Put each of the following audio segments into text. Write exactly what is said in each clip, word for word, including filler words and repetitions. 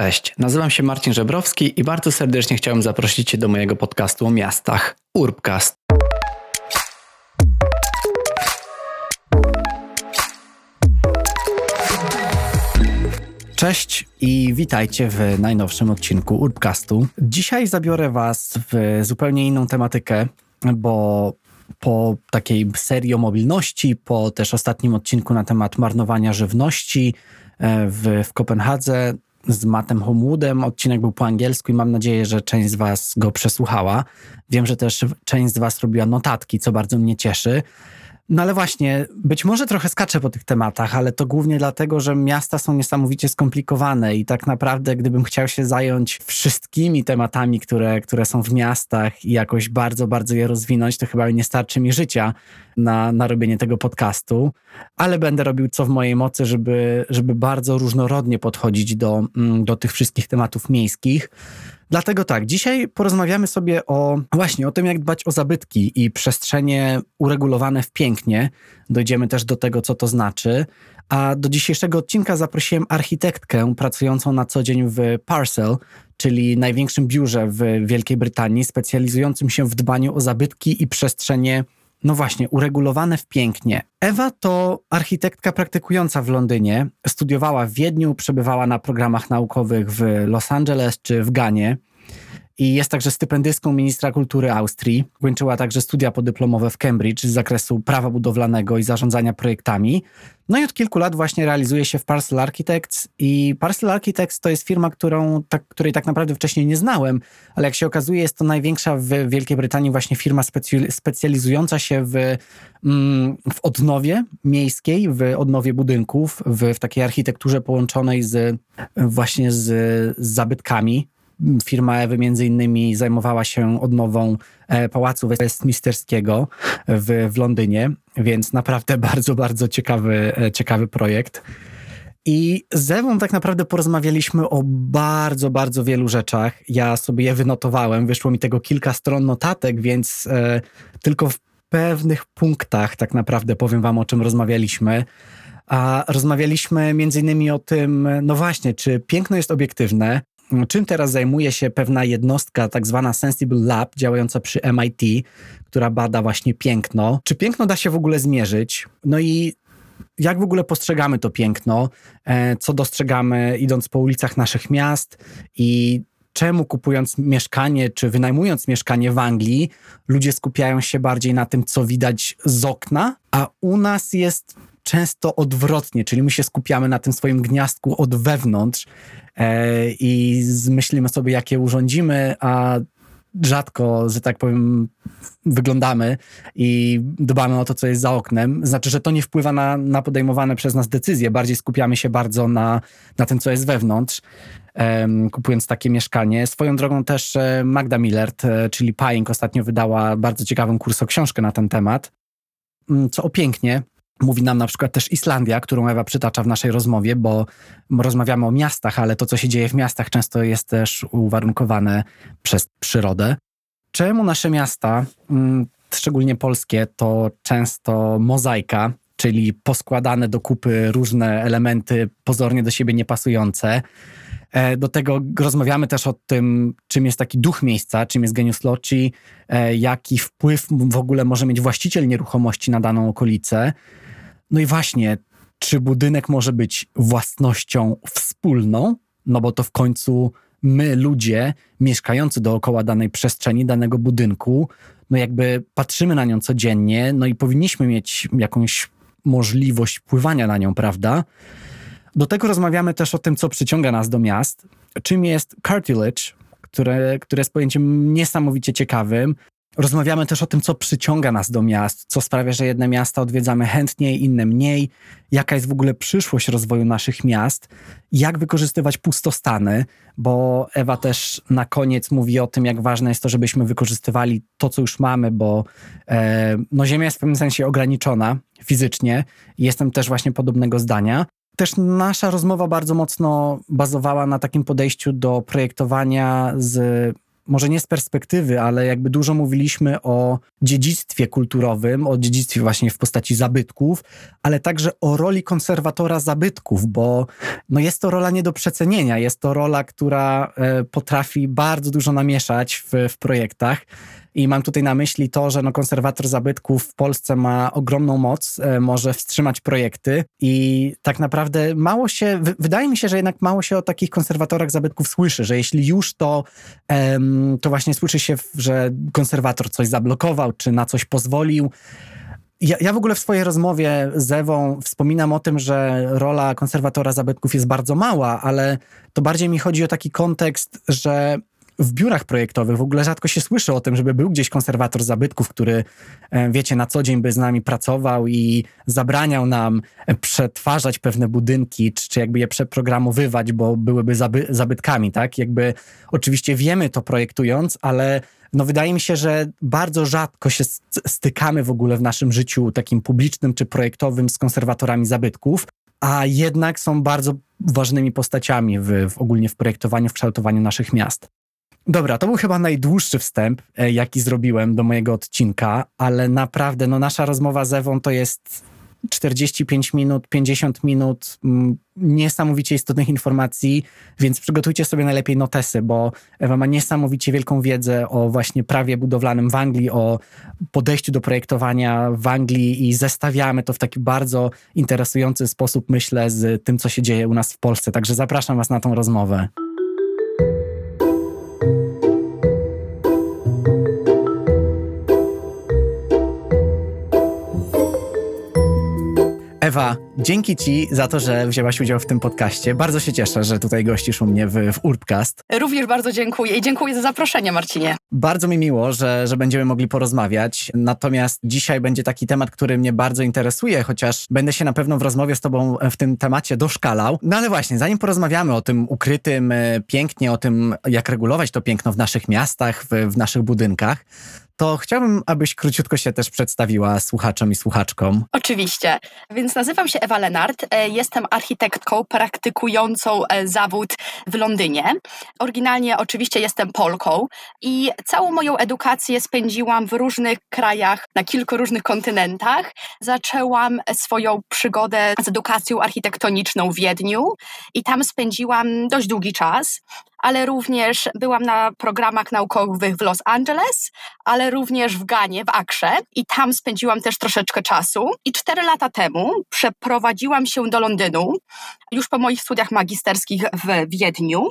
Cześć, nazywam się Marcin Żebrowski i bardzo serdecznie chciałem zaprosić Cię do mojego podcastu o miastach Urbcast. Cześć i witajcie w najnowszym odcinku Urbcastu. Dzisiaj zabiorę Was w zupełnie inną tematykę, bo po takiej serii o mobilności, po też ostatnim odcinku na temat marnowania żywności w, w Kopenhadze z Mattem Homewoodem, odcinek był po angielsku i mam nadzieję, że część z Was go przesłuchała. Wiem, że też część z Was robiła notatki, co bardzo mnie cieszy. No ale właśnie, być może trochę skaczę po tych tematach, ale to głównie dlatego, że miasta są niesamowicie skomplikowane i tak naprawdę gdybym chciał się zająć wszystkimi tematami, które, które są w miastach i jakoś bardzo, bardzo je rozwinąć, to chyba nie starczy mi życia na, na robienie tego podcastu, ale będę robił co w mojej mocy, żeby, żeby bardzo różnorodnie podchodzić do, do tych wszystkich tematów miejskich. Dlatego tak, dzisiaj porozmawiamy sobie o właśnie o tym, jak dbać o zabytki i przestrzenie uregulowane w pięknie. Dojdziemy też do tego, co to znaczy. A do dzisiejszego odcinka zaprosiłem architektkę pracującą na co dzień w Purcell, czyli największym biurze w Wielkiej Brytanii, specjalizującym się w dbaniu o zabytki i przestrzenie, no właśnie, uregulowane w pięknie. Ewa to architektka praktykująca w Londynie, studiowała w Wiedniu, przebywała na programach naukowych w Los Angeles czy w Ganie i jest także stypendystką ministra kultury Austrii. Kończyła także studia podyplomowe w Cambridge z zakresu prawa budowlanego i zarządzania projektami. No i od kilku lat właśnie realizuje się w Purcell Architects i Purcell Architects to jest firma, którą, tak, której tak naprawdę wcześniej nie znałem, ale jak się okazuje jest to największa w Wielkiej Brytanii właśnie firma specy- specjalizująca się w, w odnowie miejskiej, w odnowie budynków, w, w takiej architekturze połączonej z, właśnie z, z zabytkami. Firma Ewy między innymi zajmowała się odnową Pałacu Westmisterskiego w, w Londynie, więc naprawdę bardzo, bardzo ciekawy, ciekawy projekt. I z Ewą tak naprawdę porozmawialiśmy o bardzo, bardzo wielu rzeczach. Ja sobie je wynotowałem, wyszło mi tego kilka stron notatek, więc e, tylko w pewnych punktach tak naprawdę powiem wam, o czym rozmawialiśmy. A rozmawialiśmy między innymi o tym, no właśnie, czy piękno jest obiektywne, czym teraz zajmuje się pewna jednostka, tak zwana Sensible Lab, działająca przy M I T, która bada właśnie piękno. Czy piękno da się w ogóle zmierzyć? No i jak w ogóle postrzegamy to piękno? Co dostrzegamy, idąc po ulicach naszych miast? I czemu kupując mieszkanie, czy wynajmując mieszkanie w Anglii, ludzie skupiają się bardziej na tym, co widać z okna, a u nas jest często odwrotnie, czyli my się skupiamy na tym swoim gniazdku od wewnątrz e, i myślimy sobie, jak je urządzimy, a rzadko, że tak powiem, wyglądamy i dbamy o to, co jest za oknem. Znaczy, że to nie wpływa na, na podejmowane przez nas decyzje. Bardziej skupiamy się bardzo na, na tym, co jest wewnątrz, e, kupując takie mieszkanie. Swoją drogą też Magda Milert, e, czyli Paying, ostatnio wydała bardzo ciekawą kursoksiążkę na ten temat, co o pięknie. Mówi nam na przykład też Islandia, którą Ewa przytacza w naszej rozmowie, bo rozmawiamy o miastach, ale to, co się dzieje w miastach, często jest też uwarunkowane przez przyrodę. Czemu nasze miasta, szczególnie polskie, to często mozaika, czyli poskładane do kupy różne elementy pozornie do siebie niepasujące. Do tego rozmawiamy też o tym, czym jest taki duch miejsca, czym jest genius loci, jaki wpływ w ogóle może mieć właściciel nieruchomości na daną okolicę. No i właśnie, czy budynek może być własnością wspólną? No bo to w końcu my, ludzie mieszkający dookoła danej przestrzeni, danego budynku, no jakby patrzymy na nią codziennie, no i powinniśmy mieć jakąś możliwość wpływania na nią, prawda? Do tego rozmawiamy też o tym, co przyciąga nas do miast, czym jest curtilage, które, które jest pojęciem niesamowicie ciekawym. Rozmawiamy też o tym, co przyciąga nas do miast, co sprawia, że jedne miasta odwiedzamy chętniej, inne mniej, jaka jest w ogóle przyszłość rozwoju naszych miast, jak wykorzystywać pustostany, bo Ewa też na koniec mówi o tym, jak ważne jest to, żebyśmy wykorzystywali to, co już mamy, bo e, no, Ziemia jest w pewnym sensie ograniczona fizycznie. Jestem też właśnie podobnego zdania. Też nasza rozmowa bardzo mocno bazowała na takim podejściu do projektowania z może nie z perspektywy, ale jakby dużo mówiliśmy o dziedzictwie kulturowym, o dziedzictwie właśnie w postaci zabytków, ale także o roli konserwatora zabytków, bo no jest to rola nie do przecenienia, jest to rola, która potrafi bardzo dużo namieszać w, w projektach. I mam tutaj na myśli to, że no konserwator zabytków w Polsce ma ogromną moc, może wstrzymać projekty i tak naprawdę mało się, w, wydaje mi się, że jednak mało się o takich konserwatorach zabytków słyszy, że jeśli już to, em, to właśnie słyszy się, że konserwator coś zablokował, czy na coś pozwolił. Ja, ja w ogóle w swojej rozmowie z Ewą wspominam o tym, że rola konserwatora zabytków jest bardzo mała, ale to bardziej mi chodzi o taki kontekst, że w biurach projektowych w ogóle rzadko się słyszy o tym, żeby był gdzieś konserwator zabytków, który, wiecie, na co dzień by z nami pracował i zabraniał nam przetwarzać pewne budynki, czy, czy jakby je przeprogramowywać, bo byłyby zaby- zabytkami, tak? Jakby oczywiście wiemy to projektując, ale no wydaje mi się, że bardzo rzadko się stykamy w ogóle w naszym życiu takim publicznym czy projektowym z konserwatorami zabytków, a jednak są bardzo ważnymi postaciami w, w ogólnie w projektowaniu, w kształtowaniu naszych miast. Dobra, to był chyba najdłuższy wstęp, jaki zrobiłem do mojego odcinka, ale naprawdę no nasza rozmowa z Ewą to jest czterdzieści pięć minut, pięćdziesiąt minut m, niesamowicie istotnych informacji, więc przygotujcie sobie najlepiej notesy, bo Ewa ma niesamowicie wielką wiedzę o właśnie prawie budowlanym w Anglii, o podejściu do projektowania w Anglii i zestawiamy to w taki bardzo interesujący sposób, myślę, z tym, co się dzieje u nas w Polsce. Także zapraszam Was na tą rozmowę. Ewa, dzięki Ci za to, że wzięłaś udział w tym podcaście. Bardzo się cieszę, że tutaj gościsz u mnie w, w Urbcast. Również bardzo dziękuję i dziękuję za zaproszenie, Marcinie. Bardzo mi miło, że, że będziemy mogli porozmawiać. Natomiast dzisiaj będzie taki temat, który mnie bardzo interesuje, chociaż będę się na pewno w rozmowie z Tobą w tym temacie doszkalał. No ale właśnie, zanim porozmawiamy o tym ukrytym pięknie, o tym jak regulować to piękno w naszych miastach, w, w naszych budynkach, to chciałbym, abyś króciutko się też przedstawiła słuchaczom i słuchaczkom. Oczywiście. Więc nazywam się Ewa Lenart. Jestem architektką praktykującą zawód w Londynie. Oryginalnie oczywiście jestem Polką i całą moją edukację spędziłam w różnych krajach, na kilku różnych kontynentach. Zaczęłam swoją przygodę z edukacją architektoniczną w Wiedniu i tam spędziłam dość długi czas, ale również byłam na programach naukowych w Los Angeles, ale również w Ganie, w Akrze i tam spędziłam też troszeczkę czasu. I cztery lata temu przeprowadziłam się do Londynu, już po moich studiach magisterskich w Wiedniu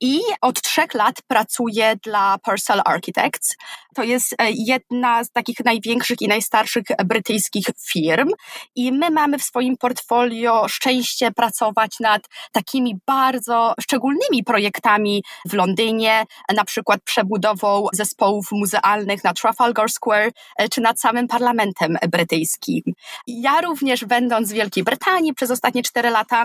i od trzech lat pracuję dla Purcell Architects. To jest jedna z takich największych i najstarszych brytyjskich firm i my mamy w swoim portfolio szczęście pracować nad takimi bardzo szczególnymi projektami w Londynie, na przykład przebudową zespołów muzealnych na Trafalgar Square, czy nad samym Parlamentem Brytyjskim. Ja również, będąc w Wielkiej Brytanii przez ostatnie cztery lata,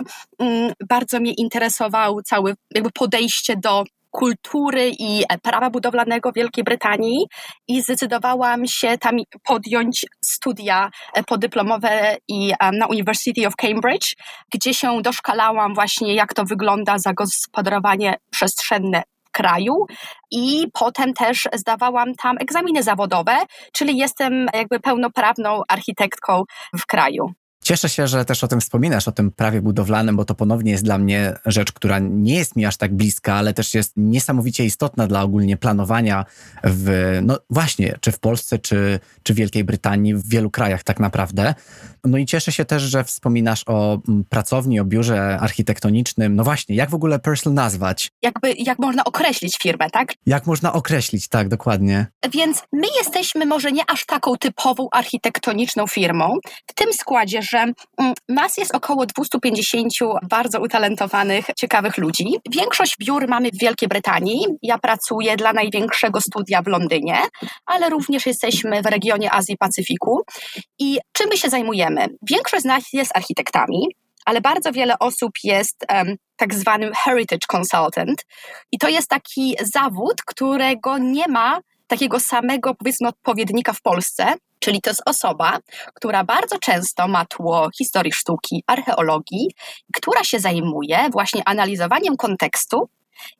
bardzo mnie interesowało całe jakby podejście do kultury i prawa budowlanego Wielkiej Brytanii i zdecydowałam się tam podjąć studia podyplomowe i na University of Cambridge, gdzie się doszkalałam właśnie, jak to wygląda zagospodarowanie przestrzenne kraju i potem też zdawałam tam egzaminy zawodowe, czyli jestem jakby pełnoprawną architektką w kraju. Cieszę się, że też o tym wspominasz, o tym prawie budowlanym, bo to ponownie jest dla mnie rzecz, która nie jest mi aż tak bliska, ale też jest niesamowicie istotna dla ogólnie planowania w, no właśnie, czy w Polsce, czy, czy w Wielkiej Brytanii, w wielu krajach tak naprawdę. No i cieszę się też, że wspominasz o pracowni, o biurze architektonicznym. No właśnie, jak w ogóle Purcell nazwać? Jakby, jak można określić firmę, tak? Jak można określić, tak, dokładnie. Więc my jesteśmy może nie aż taką typową architektoniczną firmą, w tym składzie, że nas jest około dwieście pięćdziesiąt bardzo utalentowanych, ciekawych ludzi. Większość biur mamy w Wielkiej Brytanii. Ja pracuję dla największego studia w Londynie, ale również jesteśmy w regionie Azji i Pacyfiku. I czym my się zajmujemy? Większość z nas jest architektami, ale bardzo wiele osób jest um, tak zwanym heritage consultant. I to jest taki zawód, którego nie ma takiego samego, powiedzmy, odpowiednika w Polsce, czyli to jest osoba, która bardzo często ma tło historii sztuki, archeologii, która się zajmuje właśnie analizowaniem kontekstu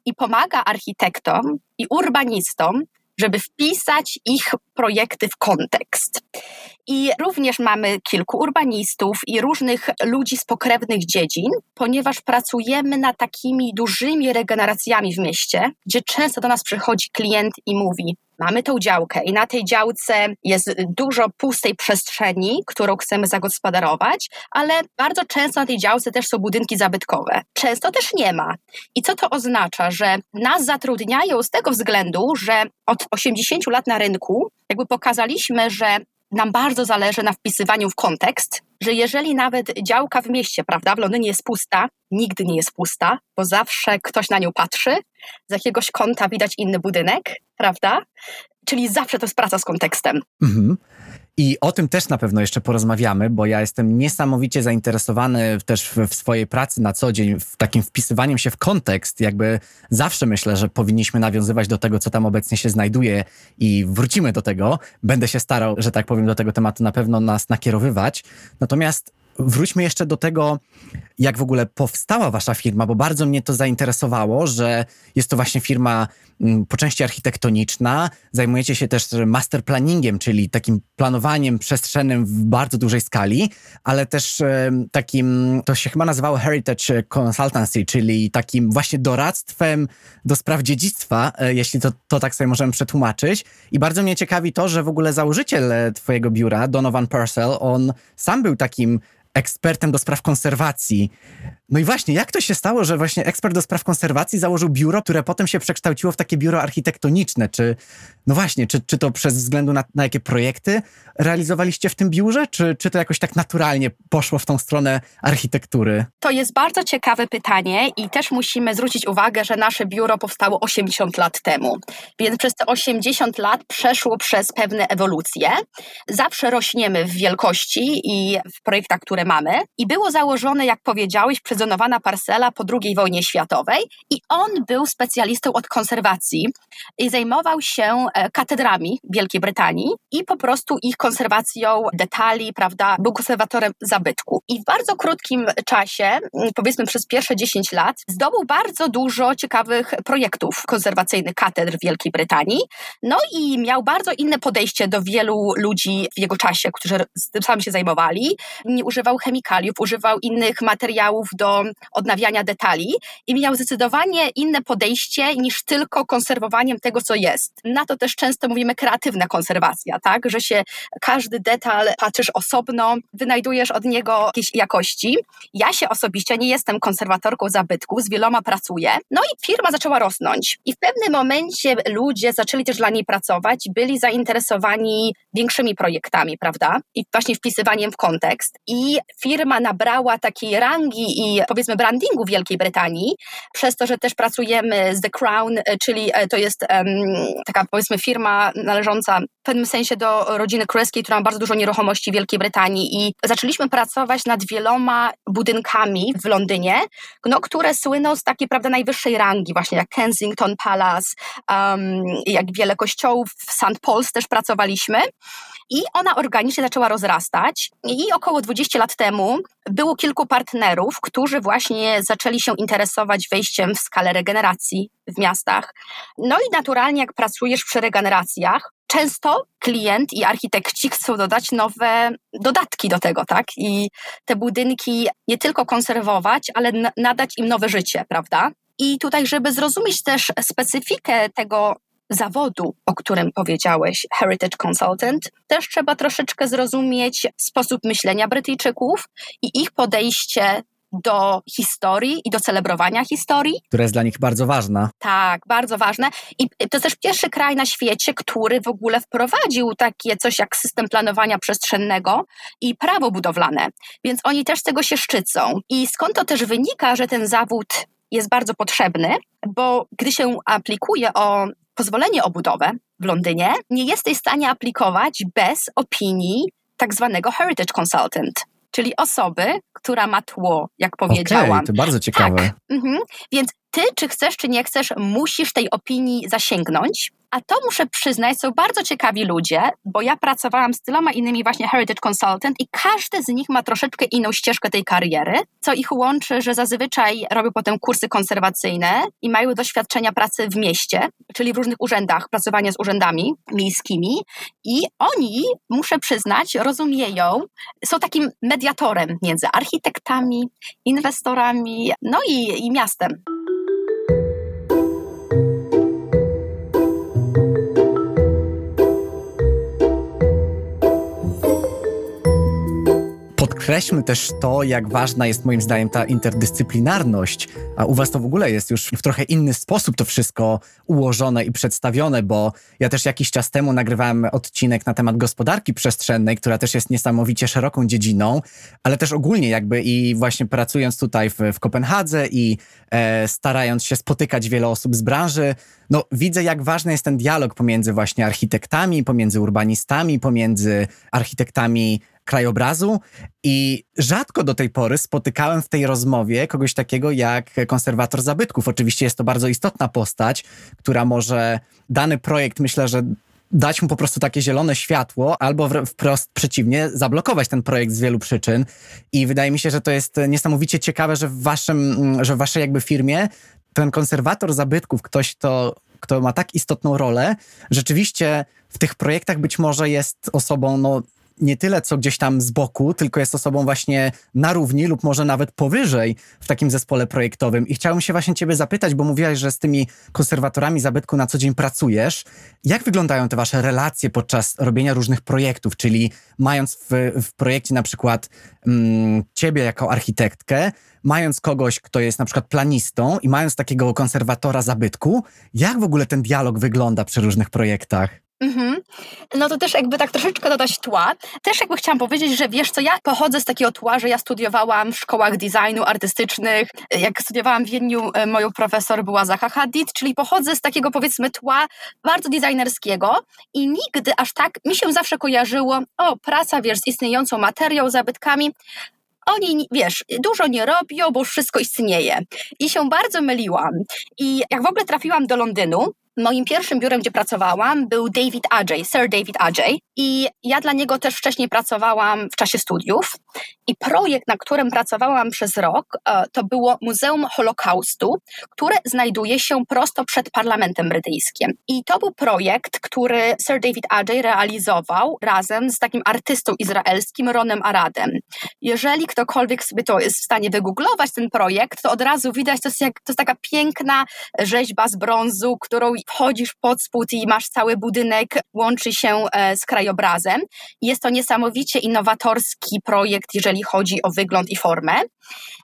i pomaga architektom i urbanistom, żeby wpisać ich projekty w kontekst. I również mamy kilku urbanistów i różnych ludzi z pokrewnych dziedzin, ponieważ pracujemy nad takimi dużymi regeneracjami w mieście, gdzie często do nas przychodzi klient i mówi: mamy tą działkę i na tej działce jest dużo pustej przestrzeni, którą chcemy zagospodarować, ale bardzo często na tej działce też są budynki zabytkowe. Często też nie ma. I co to oznacza? Że nas zatrudniają z tego względu, że od osiemdziesięciu lat na rynku jakby pokazaliśmy, że nam bardzo zależy na wpisywaniu w kontekst, że jeżeli nawet działka w mieście, prawda, w Londynie jest pusta, nigdy nie jest pusta, bo zawsze ktoś na nią patrzy, z jakiegoś kąta widać inny budynek, prawda? Czyli zawsze to jest praca z kontekstem. Mhm. I o tym też na pewno jeszcze porozmawiamy, bo ja jestem niesamowicie zainteresowany też w, w swojej pracy na co dzień, w takim wpisywaniem się w kontekst. Jakby zawsze myślę, że powinniśmy nawiązywać do tego, co tam obecnie się znajduje i wrócimy do tego. Będę się starał, że tak powiem, do tego tematu na pewno nas nakierowywać. Natomiast wróćmy jeszcze do tego, jak w ogóle powstała wasza firma, bo bardzo mnie to zainteresowało, że jest to właśnie firma po części architektoniczna. Zajmujecie się też master planningiem, czyli takim planowaniem przestrzennym w bardzo dużej skali, ale też takim, to się chyba nazywało heritage consultancy, czyli takim właśnie doradztwem do spraw dziedzictwa, jeśli to, to tak sobie możemy przetłumaczyć. I bardzo mnie ciekawi to, że w ogóle założyciel twojego biura, Donovan Purcell, on sam był takim ekspertem do spraw konserwacji. No i właśnie, jak to się stało, że właśnie ekspert do spraw konserwacji założył biuro, które potem się przekształciło w takie biuro architektoniczne? Czy, no właśnie, czy, czy to przez względu na, na jakie projekty realizowaliście w tym biurze? Czy, czy to jakoś tak naturalnie poszło w tą stronę architektury? To jest bardzo ciekawe pytanie i też musimy zwrócić uwagę, że nasze biuro powstało osiemdziesiąt lat temu. Więc przez te osiemdziesiąt lat przeszło przez pewne ewolucje. Zawsze rośniemy w wielkości i w projektach, które mamy, i było założone, jak powiedziałeś, przez Donovana Purcella po drugiej wojnie światowej i on był specjalistą od konserwacji i zajmował się katedrami Wielkiej Brytanii i po prostu ich konserwacją detali, prawda, był konserwatorem zabytku. I w bardzo krótkim czasie, powiedzmy przez pierwsze dziesięć lat, zdobył bardzo dużo ciekawych projektów konserwacyjnych katedr Wielkiej Brytanii, no i miał bardzo inne podejście do wielu ludzi w jego czasie, którzy z tym sami się zajmowali. Nie używał Używał chemikaliów, używał innych materiałów do odnawiania detali i miał zdecydowanie inne podejście niż tylko konserwowaniem tego, co jest. Na to też często mówimy kreatywna konserwacja, tak? Że się każdy detal patrzysz osobno, wynajdujesz od niego jakieś jakości. Ja się osobiście nie jestem konserwatorką zabytku, z wieloma pracuję. No i firma zaczęła rosnąć i w pewnym momencie ludzie zaczęli też dla niej pracować, byli zainteresowani większymi projektami, prawda? I właśnie wpisywaniem w kontekst. I I firma nabrała takiej rangi i powiedzmy brandingu Wielkiej Brytanii, przez to, że też pracujemy z The Crown, czyli to jest um, taka powiedzmy firma należąca w pewnym sensie do rodziny królewskiej, która ma bardzo dużo nieruchomości w Wielkiej Brytanii, i zaczęliśmy pracować nad wieloma budynkami w Londynie, no, które słyną z takiej, prawda, najwyższej rangi, właśnie jak Kensington Palace, um, jak wiele kościołów, w Saint Paul's też pracowaliśmy. I ona organicznie zaczęła rozrastać i około dwadzieścia lat temu było kilku partnerów, którzy właśnie zaczęli się interesować wejściem w skalę regeneracji w miastach. No i naturalnie, jak pracujesz przy regeneracjach, często klient i architekci chcą dodać nowe dodatki do tego, tak? I te budynki nie tylko konserwować, ale nadać im nowe życie, prawda? I tutaj, żeby zrozumieć też specyfikę tego zawodu, o którym powiedziałeś, heritage consultant, też trzeba troszeczkę zrozumieć sposób myślenia Brytyjczyków i ich podejście do historii i do celebrowania historii. Która jest dla nich bardzo ważna. Tak, bardzo ważne. I to też pierwszy kraj na świecie, który w ogóle wprowadził takie coś jak system planowania przestrzennego i prawo budowlane. Więc oni też z tego się szczycą. I skąd to też wynika, że ten zawód jest bardzo potrzebny, bo gdy się aplikuje o pozwolenie o budowę w Londynie, nie jesteś w stanie aplikować bez opinii tak zwanego heritage consultant, czyli osoby, która ma tło, jak powiedziałam. Okej, okay, to bardzo ciekawe. Tak, mhm. Więc ty, czy chcesz, czy nie chcesz, musisz tej opinii zasięgnąć, A to muszę przyznać, są bardzo ciekawi ludzie, bo ja pracowałam z tyloma innymi właśnie heritage consultant i każdy z nich ma troszeczkę inną ścieżkę tej kariery, co ich łączy, że zazwyczaj robią potem kursy konserwacyjne i mają doświadczenia pracy w mieście, czyli w różnych urzędach, pracowania z urzędami miejskimi i oni, muszę przyznać, rozumieją, są takim mediatorem między architektami, inwestorami, no i, i miastem. Podkreślmy też to, jak ważna jest moim zdaniem ta interdyscyplinarność, a u was to w ogóle jest już w trochę inny sposób to wszystko ułożone i przedstawione, bo ja też jakiś czas temu nagrywałem odcinek na temat gospodarki przestrzennej, która też jest niesamowicie szeroką dziedziną, ale też ogólnie jakby i właśnie pracując tutaj w, w Kopenhadze i e, starając się spotykać wiele osób z branży, no widzę jak ważny jest ten dialog pomiędzy właśnie architektami, pomiędzy urbanistami, pomiędzy architektami krajobrazu i rzadko do tej pory spotykałem w tej rozmowie kogoś takiego jak konserwator zabytków. Oczywiście jest to bardzo istotna postać, która może dany projekt, myślę, że dać mu po prostu takie zielone światło albo wprost przeciwnie zablokować ten projekt z wielu przyczyn i wydaje mi się, że to jest niesamowicie ciekawe, że w waszym, że w waszej jakby firmie ten konserwator zabytków, ktoś to kto ma tak istotną rolę, rzeczywiście w tych projektach być może jest osobą no nie tyle co gdzieś tam z boku, tylko jest osobą właśnie na równi lub może nawet powyżej w takim zespole projektowym. I chciałbym się właśnie ciebie zapytać, bo mówiłaś, że z tymi konserwatorami zabytku na co dzień pracujesz. Jak wyglądają te wasze relacje podczas robienia różnych projektów? Czyli mając w, w projekcie na przykład mm, ciebie jako architektkę, mając kogoś, kto jest na przykład planistą i mając takiego konserwatora zabytku, jak w ogóle ten dialog wygląda przy różnych projektach? Mm-hmm. No to też jakby tak troszeczkę dodać tła. Też jakby chciałam powiedzieć, że wiesz co, ja pochodzę z takiego tła, że ja studiowałam w szkołach designu artystycznych. Jak studiowałam w Wiedniu, moją profesor była Zaha Hadid, czyli pochodzę z takiego powiedzmy tła bardzo designerskiego i nigdy aż tak mi się zawsze kojarzyło, o praca wiesz z istniejącą materią, zabytkami. Oni, wiesz, dużo nie robią, bo już wszystko istnieje. I się bardzo myliłam. I jak w ogóle trafiłam do Londynu, moim pierwszym biurem, gdzie pracowałam, był David Adjaye, Sir David Adjaye. I ja dla niego też wcześniej pracowałam w czasie studiów. I projekt, na którym pracowałam przez rok, to było Muzeum Holokaustu, które znajduje się prosto przed Parlamentem Brytyjskim. I to był projekt, który Sir David Adjaye realizował razem z takim artystą izraelskim Ronem Aradem. Jeżeli ktokolwiek sobie to jest w stanie wygooglować ten projekt, to od razu widać, to jest, jak, to jest taka piękna rzeźba z brązu, którą wchodzisz pod spód i masz cały budynek, łączy się z krajobrazem. Jest to niesamowicie innowatorski projekt, jeżeli chodzi o wygląd i formę.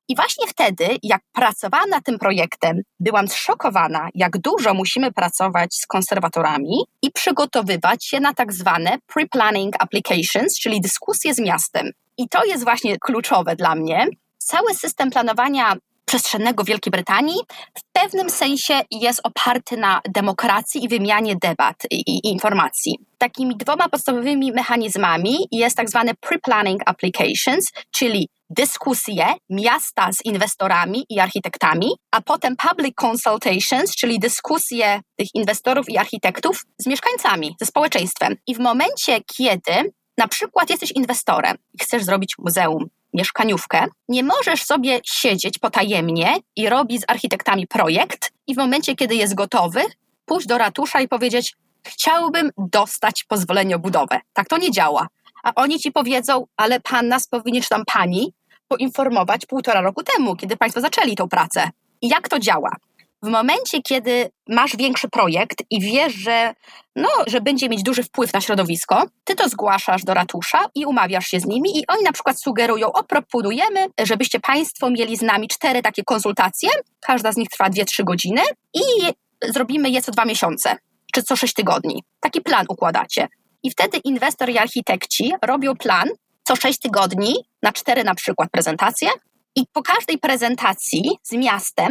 I właśnie wtedy, jak pracowałam nad tym projektem, byłam zszokowana, jak dużo musimy pracować z konserwatorami i przygotowywać się na tak zwane pre-planning applications, czyli dyskusje z miastem. I to jest właśnie kluczowe dla mnie. Cały system planowania przestrzennego Wielkiej Brytanii w pewnym sensie jest oparty na demokracji i wymianie debat i, i informacji. Takimi dwoma podstawowymi mechanizmami jest tak zwane pre-planning applications, czyli dyskusje miasta z inwestorami i architektami, a potem public consultations, czyli dyskusje tych inwestorów i architektów z mieszkańcami, ze społeczeństwem. I w momencie, kiedy na przykład jesteś inwestorem i chcesz zrobić muzeum, mieszkaniówkę, nie możesz sobie siedzieć potajemnie i robić z architektami projekt i w momencie, kiedy jest gotowy, pójść do ratusza i powiedzieć, chciałbym dostać pozwolenie o budowę. Tak to nie działa. A oni ci powiedzą, ale pan nas powinien, czy tam pani, poinformować półtora roku temu, kiedy państwo zaczęli tą pracę. I jak to działa? W momencie, kiedy masz większy projekt i wiesz, że, no, że będzie mieć duży wpływ na środowisko, ty to zgłaszasz do ratusza i umawiasz się z nimi i oni na przykład sugerują, o, proponujemy, żebyście państwo mieli z nami cztery takie konsultacje, każda z nich trwa dwie trzy godziny i zrobimy je co dwa miesiące czy co sześć tygodni. Taki plan układacie. I wtedy inwestor i architekci robią plan co sześć tygodni na cztery na przykład prezentacje i po każdej prezentacji z miastem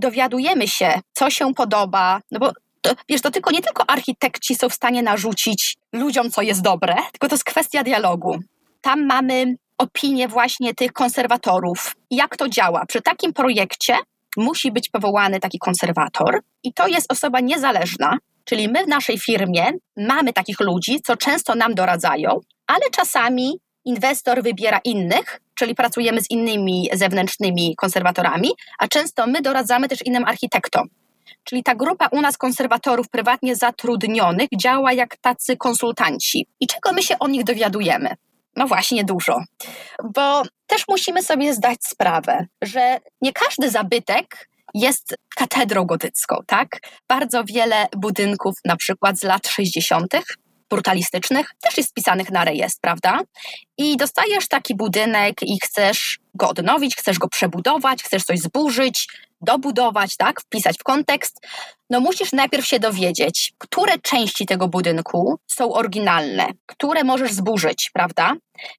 dowiadujemy się, co się podoba, no bo to, wiesz, to tylko, nie tylko architekci są w stanie narzucić ludziom, co jest dobre, tylko to jest kwestia dialogu. Tam mamy opinię właśnie tych konserwatorów. Jak to działa? Przy takim projekcie musi być powołany taki konserwator i to jest osoba niezależna, Czyli my w naszej firmie mamy takich ludzi, co często nam doradzają, ale czasami inwestor wybiera innych, czyli pracujemy z innymi zewnętrznymi konserwatorami, a często my doradzamy też innym architektom. Czyli ta grupa u nas konserwatorów prywatnie zatrudnionych działa jak tacy konsultanci. I czego my się o nich dowiadujemy? No właśnie dużo, bo też musimy sobie zdać sprawę, że nie każdy zabytek jest katedrą gotycką, tak? Bardzo wiele budynków na przykład z lat sześćdziesiątych, brutalistycznych, też jest wpisanych na rejestr, prawda? I dostajesz taki budynek i chcesz go odnowić, chcesz go przebudować, chcesz coś zburzyć, dobudować, tak? Wpisać w kontekst. No musisz najpierw się dowiedzieć, które części tego budynku są oryginalne, które możesz zburzyć, prawda?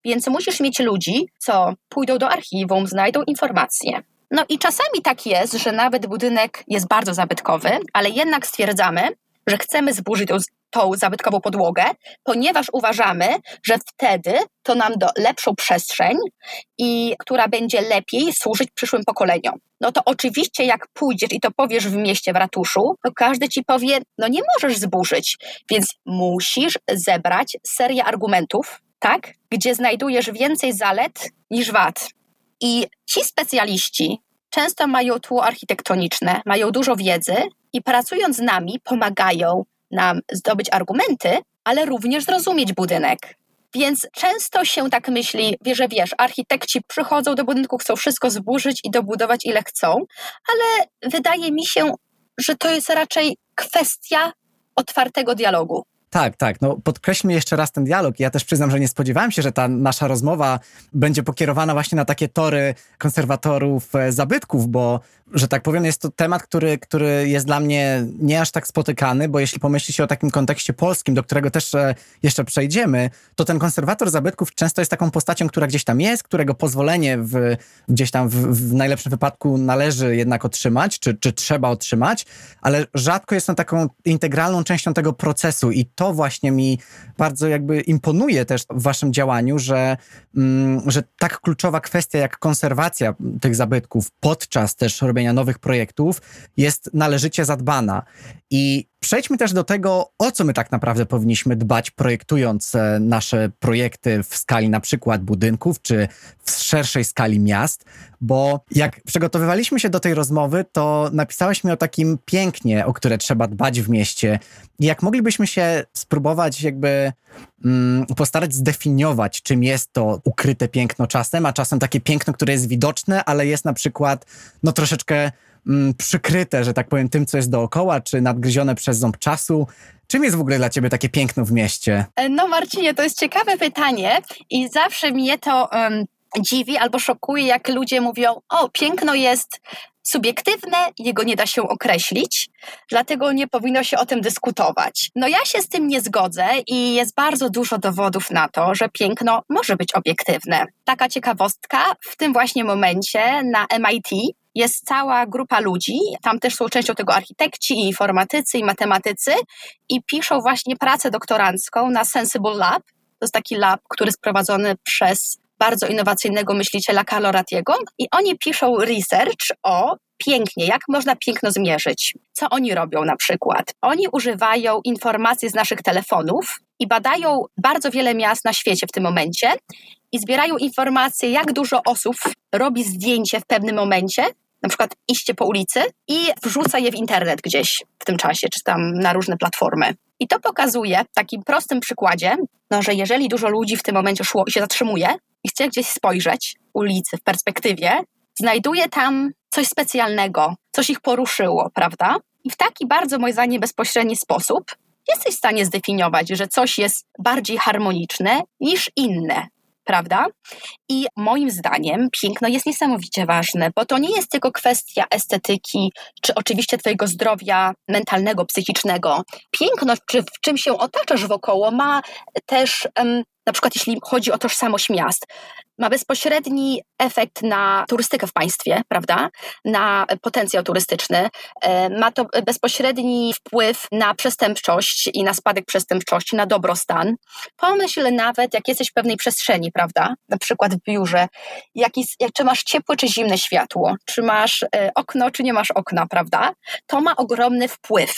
Więc musisz mieć ludzi, co pójdą do archiwum, znajdą informacje. No i czasami tak jest, że nawet budynek jest bardzo zabytkowy, ale jednak stwierdzamy, że chcemy zburzyć tą, tą zabytkową podłogę, ponieważ uważamy, że wtedy to nam da lepszą przestrzeń, i która będzie lepiej służyć przyszłym pokoleniom. No to oczywiście jak pójdziesz i to powiesz w mieście, w ratuszu, to każdy ci powie, no nie możesz zburzyć, więc musisz zebrać serię argumentów, tak, gdzie znajdujesz więcej zalet niż wad. I ci specjaliści często mają tło architektoniczne, mają dużo wiedzy i pracując z nami pomagają nam zdobyć argumenty, ale również zrozumieć budynek. Więc często się tak myśli, że wiesz, architekci przychodzą do budynku, chcą wszystko zburzyć i dobudować ile chcą, ale wydaje mi się, że to jest raczej kwestia otwartego dialogu. Tak, tak. No podkreślmy jeszcze raz ten dialog. Ja też przyznam, że nie spodziewałem się, że ta nasza rozmowa będzie pokierowana właśnie na takie tory konserwatorów zabytków, bo, że tak powiem, jest to temat, który, który jest dla mnie nie aż tak spotykany, bo jeśli pomyśli się o takim kontekście polskim, do którego też jeszcze przejdziemy, to ten konserwator zabytków często jest taką postacią, która gdzieś tam jest, którego pozwolenie w, gdzieś tam w, w najlepszym wypadku należy jednak otrzymać, czy, czy trzeba otrzymać, ale rzadko jest on taką integralną częścią tego procesu i to właśnie mi bardzo jakby imponuje też w waszym działaniu, że, że tak kluczowa kwestia jak konserwacja tych zabytków podczas też robienia nowych projektów jest należycie zadbana. I przejdźmy też do tego, o co my tak naprawdę powinniśmy dbać, projektując nasze projekty w skali na przykład budynków, czy w szerszej skali miast, bo jak przygotowywaliśmy się do tej rozmowy, to napisałeś mi o takim pięknie, o które trzeba dbać w mieście. I jak moglibyśmy się spróbować jakby um, postarać zdefiniować, czym jest to ukryte piękno czasem, a czasem takie piękno, które jest widoczne, ale jest na przykład no troszeczkę przykryte, że tak powiem, tym, co jest dookoła, czy nadgryzione przez ząb czasu. Czym jest w ogóle dla ciebie takie piękno w mieście? No Marcinie, to jest ciekawe pytanie i zawsze mnie to um, dziwi albo szokuje, jak ludzie mówią, o, piękno jest subiektywne, jego nie da się określić, dlatego nie powinno się o tym dyskutować. No ja się z tym nie zgodzę i jest bardzo dużo dowodów na to, że piękno może być obiektywne. Taka ciekawostka, w tym właśnie momencie na M I T jest cała grupa ludzi, tam też są częścią tego architekci i informatycy i matematycy i piszą właśnie pracę doktorancką na Sensible Lab. To jest taki lab, który jest prowadzony przez bardzo innowacyjnego myśliciela Carlo Rattiego i oni piszą research o pięknie, jak można piękno zmierzyć. Co oni robią na przykład? Oni używają informacji z naszych telefonów i badają bardzo wiele miast na świecie w tym momencie i zbierają informacje, jak dużo osób robi zdjęcie w pewnym momencie, na przykład iście po ulicy i wrzuca je w internet gdzieś w tym czasie, czy tam na różne platformy. I to pokazuje w takim prostym przykładzie, no, że jeżeli dużo ludzi w tym momencie szło i się zatrzymuje i chce gdzieś spojrzeć ulicy w perspektywie, znajduje tam coś specjalnego, coś ich poruszyło, prawda? I w taki bardzo, moim zdaniem, bezpośredni sposób jesteś w stanie zdefiniować, że coś jest bardziej harmoniczne niż inne, prawda? I moim zdaniem piękno jest niesamowicie ważne, bo to nie jest tylko kwestia estetyki, czy oczywiście twojego zdrowia mentalnego, psychicznego. Piękno, czy w czym się otaczasz wokoło, ma też, um, na przykład jeśli chodzi o tożsamość miast, ma bezpośredni efekt na turystykę w państwie, prawda? Na potencjał turystyczny. Ma to bezpośredni wpływ na przestępczość i na spadek przestępczości, na dobrostan. Pomyśl nawet, jak jesteś w pewnej przestrzeni, prawda? Na przykład w biurze. Jak jest, jak, czy masz ciepłe, czy zimne światło? Czy masz okno, czy nie masz okna, prawda? To ma ogromny wpływ.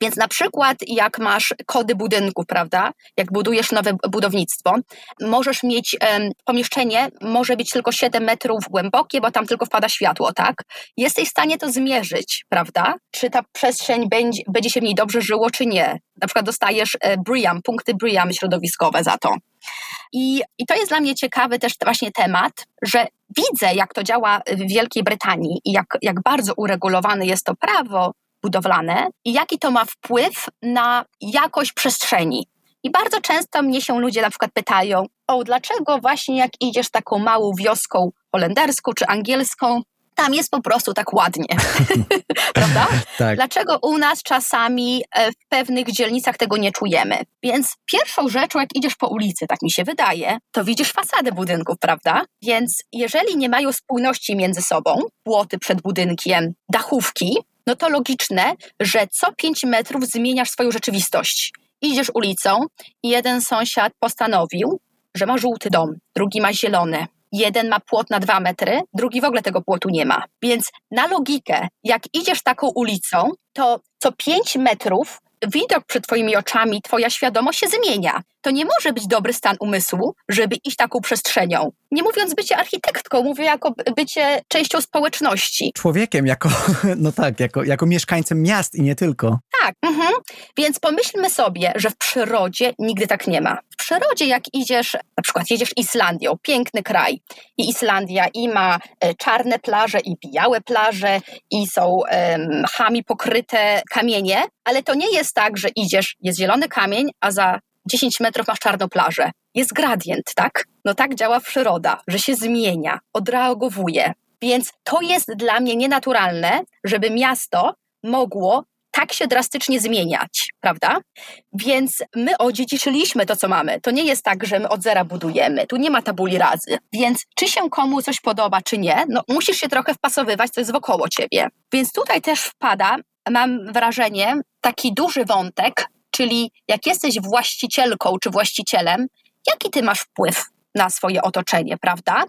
Więc na przykład jak masz kody budynków, prawda, jak budujesz nowe budownictwo, możesz mieć um, pomieszczenie, może być tylko siedem metrów głębokie, bo tam tylko wpada światło, tak? Jesteś w stanie to zmierzyć, prawda? Czy ta przestrzeń będzie, będzie się w niej dobrze żyło, czy nie? Na przykład dostajesz BREAM, punkty BREAM środowiskowe za to. I, I to jest dla mnie ciekawy też właśnie temat, że widzę, jak to działa w Wielkiej Brytanii i jak, jak bardzo uregulowane jest to prawo budowlane i jaki to ma wpływ na jakość przestrzeni. I bardzo często mnie się ludzie na przykład pytają, o dlaczego właśnie jak idziesz taką małą wioską holenderską czy angielską, tam jest po prostu tak ładnie, prawda? Tak. Dlaczego u nas czasami w pewnych dzielnicach tego nie czujemy? Więc pierwszą rzeczą, jak idziesz po ulicy, tak mi się wydaje, to widzisz fasadę budynków, prawda? Więc jeżeli nie mają spójności między sobą, płoty przed budynkiem, dachówki, no to logiczne, że co pięć metrów zmieniasz swoją rzeczywistość. Idziesz ulicą i jeden sąsiad postanowił, że ma żółty dom, drugi ma zielony. Jeden ma płot na dwa metry, drugi w ogóle tego płotu nie ma. Więc na logikę, jak idziesz taką ulicą, to co pięć metrów widok przed twoimi oczami, twoja świadomość się zmienia. To nie może być dobry stan umysłu, żeby iść taką przestrzenią. Nie mówiąc bycie architektką, mówię jako bycie częścią społeczności. Człowiekiem, jako, no tak, jako, jako mieszkańcem miast i nie tylko. Tak, mhm. Więc pomyślmy sobie, że w przyrodzie nigdy tak nie ma. W przyrodzie jak idziesz, na przykład jedziesz Islandią, piękny kraj. I Islandia i ma czarne plaże i białe plaże i są um, chami pokryte kamienie, ale to nie jest tak, że idziesz, jest zielony kamień, a za dziesięć metrów masz czarną plażę. Jest gradient, tak? No tak działa przyroda, że się zmienia, odreagowuje. Więc to jest dla mnie nienaturalne, żeby miasto mogło tak się drastycznie zmieniać, prawda? Więc my odziedziczyliśmy to, co mamy. To nie jest tak, że my od zera budujemy. Tu nie ma tabuli razy. Więc czy się komu coś podoba, czy nie, no musisz się trochę wpasowywać, co jest wokoło ciebie. Więc tutaj też wpada, mam wrażenie, taki duży wątek, czyli jak jesteś właścicielką czy właścicielem, jaki ty masz wpływ na swoje otoczenie, prawda?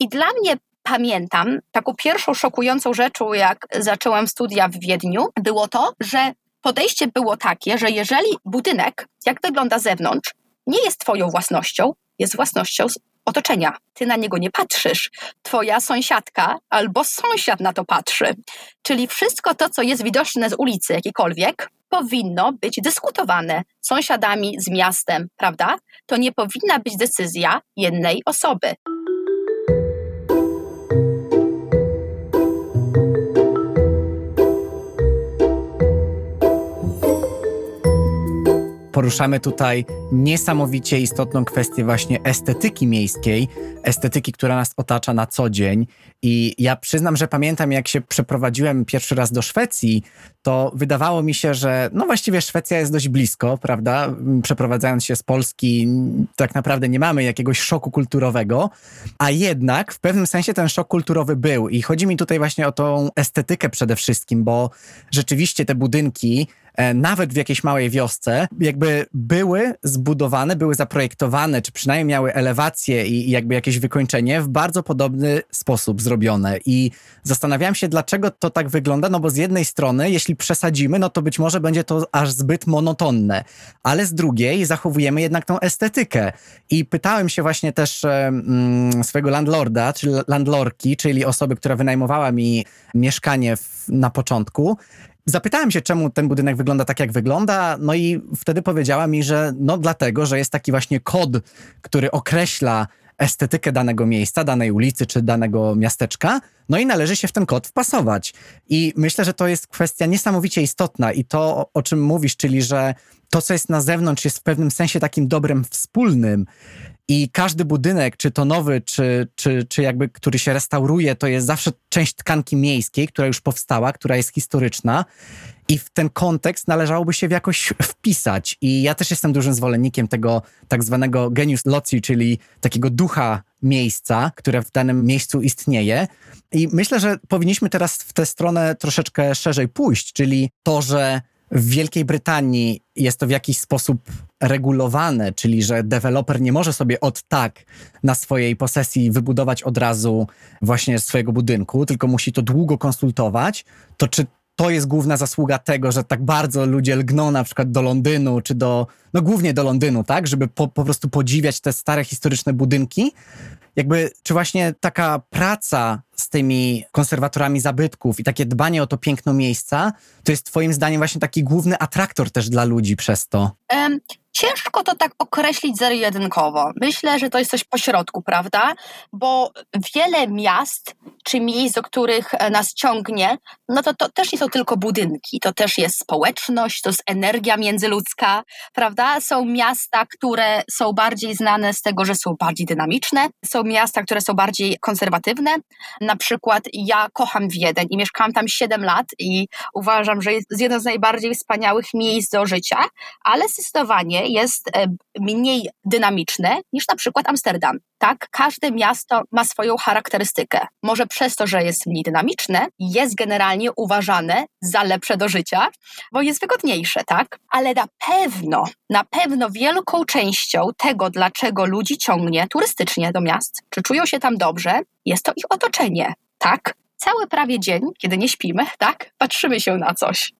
I dla mnie, pamiętam, taką pierwszą szokującą rzeczą, jak zaczęłam studia w Wiedniu, było to, że podejście było takie, że jeżeli budynek, jak wygląda z zewnątrz, nie jest twoją własnością, jest własnością otoczenia. Ty na niego nie patrzysz. Twoja sąsiadka albo sąsiad na to patrzy. Czyli wszystko to, co jest widoczne z ulicy jakiejkolwiek, powinno być dyskutowane z sąsiadami, z miastem, prawda? To nie powinna być decyzja jednej osoby. Poruszamy tutaj niesamowicie istotną kwestię właśnie estetyki miejskiej, estetyki, która nas otacza na co dzień. I ja przyznam, że pamiętam, jak się przeprowadziłem pierwszy raz do Szwecji, to wydawało mi się, że no właściwie Szwecja jest dość blisko, prawda? Przeprowadzając się z Polski, tak naprawdę nie mamy jakiegoś szoku kulturowego, a jednak w pewnym sensie ten szok kulturowy był. I chodzi mi tutaj właśnie o tą estetykę przede wszystkim, bo rzeczywiście te budynki, nawet w jakiejś małej wiosce, jakby były zbudowane, były zaprojektowane, czy przynajmniej miały elewację i jakby jakieś wykończenie w bardzo podobny sposób zrobione. I zastanawiałem się, dlaczego to tak wygląda, no bo z jednej strony, jeśli przesadzimy, no to być może będzie to aż zbyt monotonne, ale z drugiej zachowujemy jednak tą estetykę. I pytałem się właśnie też mm, swojego landlorda, czy landlordki, czyli osoby, która wynajmowała mi mieszkanie w, na początku. Zapytałem się, czemu ten budynek wygląda tak, jak wygląda, no i wtedy powiedziała mi, że no dlatego, że jest taki właśnie kod, który określa estetykę danego miejsca, danej ulicy czy danego miasteczka, no i należy się w ten kod wpasować. I myślę, że to jest kwestia niesamowicie istotna i to, o czym mówisz, czyli że to, co jest na zewnątrz, jest w pewnym sensie takim dobrem wspólnym. I każdy budynek, czy to nowy, czy, czy, czy jakby, który się restauruje, to jest zawsze część tkanki miejskiej, która już powstała, która jest historyczna. I w ten kontekst należałoby się w jakoś wpisać. I ja też jestem dużym zwolennikiem tego tak zwanego genius loci, czyli takiego ducha miejsca, które w danym miejscu istnieje. I myślę, że powinniśmy teraz w tę stronę troszeczkę szerzej pójść, czyli to, że w Wielkiej Brytanii jest to w jakiś sposób regulowane, czyli że deweloper nie może sobie od tak na swojej posesji wybudować od razu właśnie swojego budynku, tylko musi to długo konsultować, to czy to jest główna zasługa tego, że tak bardzo ludzie lgną na przykład do Londynu, czy do, no głównie do Londynu, tak, żeby po, po prostu podziwiać te stare historyczne budynki. Jakby, czy właśnie taka praca z tymi konserwatorami zabytków i takie dbanie o to piękno miejsca, to jest twoim zdaniem właśnie taki główny atraktor też dla ludzi przez to? Um, ciężko to tak określić zero-jedynkowo. Myślę, że to jest coś pośrodku, prawda? Bo wiele miast czy miejsc, do których nas ciągnie, no to, to też nie są tylko budynki, to też jest społeczność, to jest energia międzyludzka, prawda? Są miasta, które są bardziej znane z tego, że są bardziej dynamiczne, są miasta, które są bardziej konserwatywne. Na przykład ja kocham Wiedeń i mieszkałam tam siedem lat i uważam, że jest jedno z najbardziej wspaniałych miejsc do życia, ale zdecydowanie jest mniej dynamiczne niż na przykład Amsterdam. Tak, każde miasto ma swoją charakterystykę. Może przez to, że jest mniej dynamiczne, jest generalnie uważane za lepsze do życia, bo jest wygodniejsze, tak? Ale na pewno, na pewno wielką częścią tego, dlaczego ludzi ciągnie turystycznie do miast, czy czują się tam dobrze, jest to ich otoczenie, tak? Cały prawie dzień, kiedy nie śpimy, tak? Patrzymy się na coś.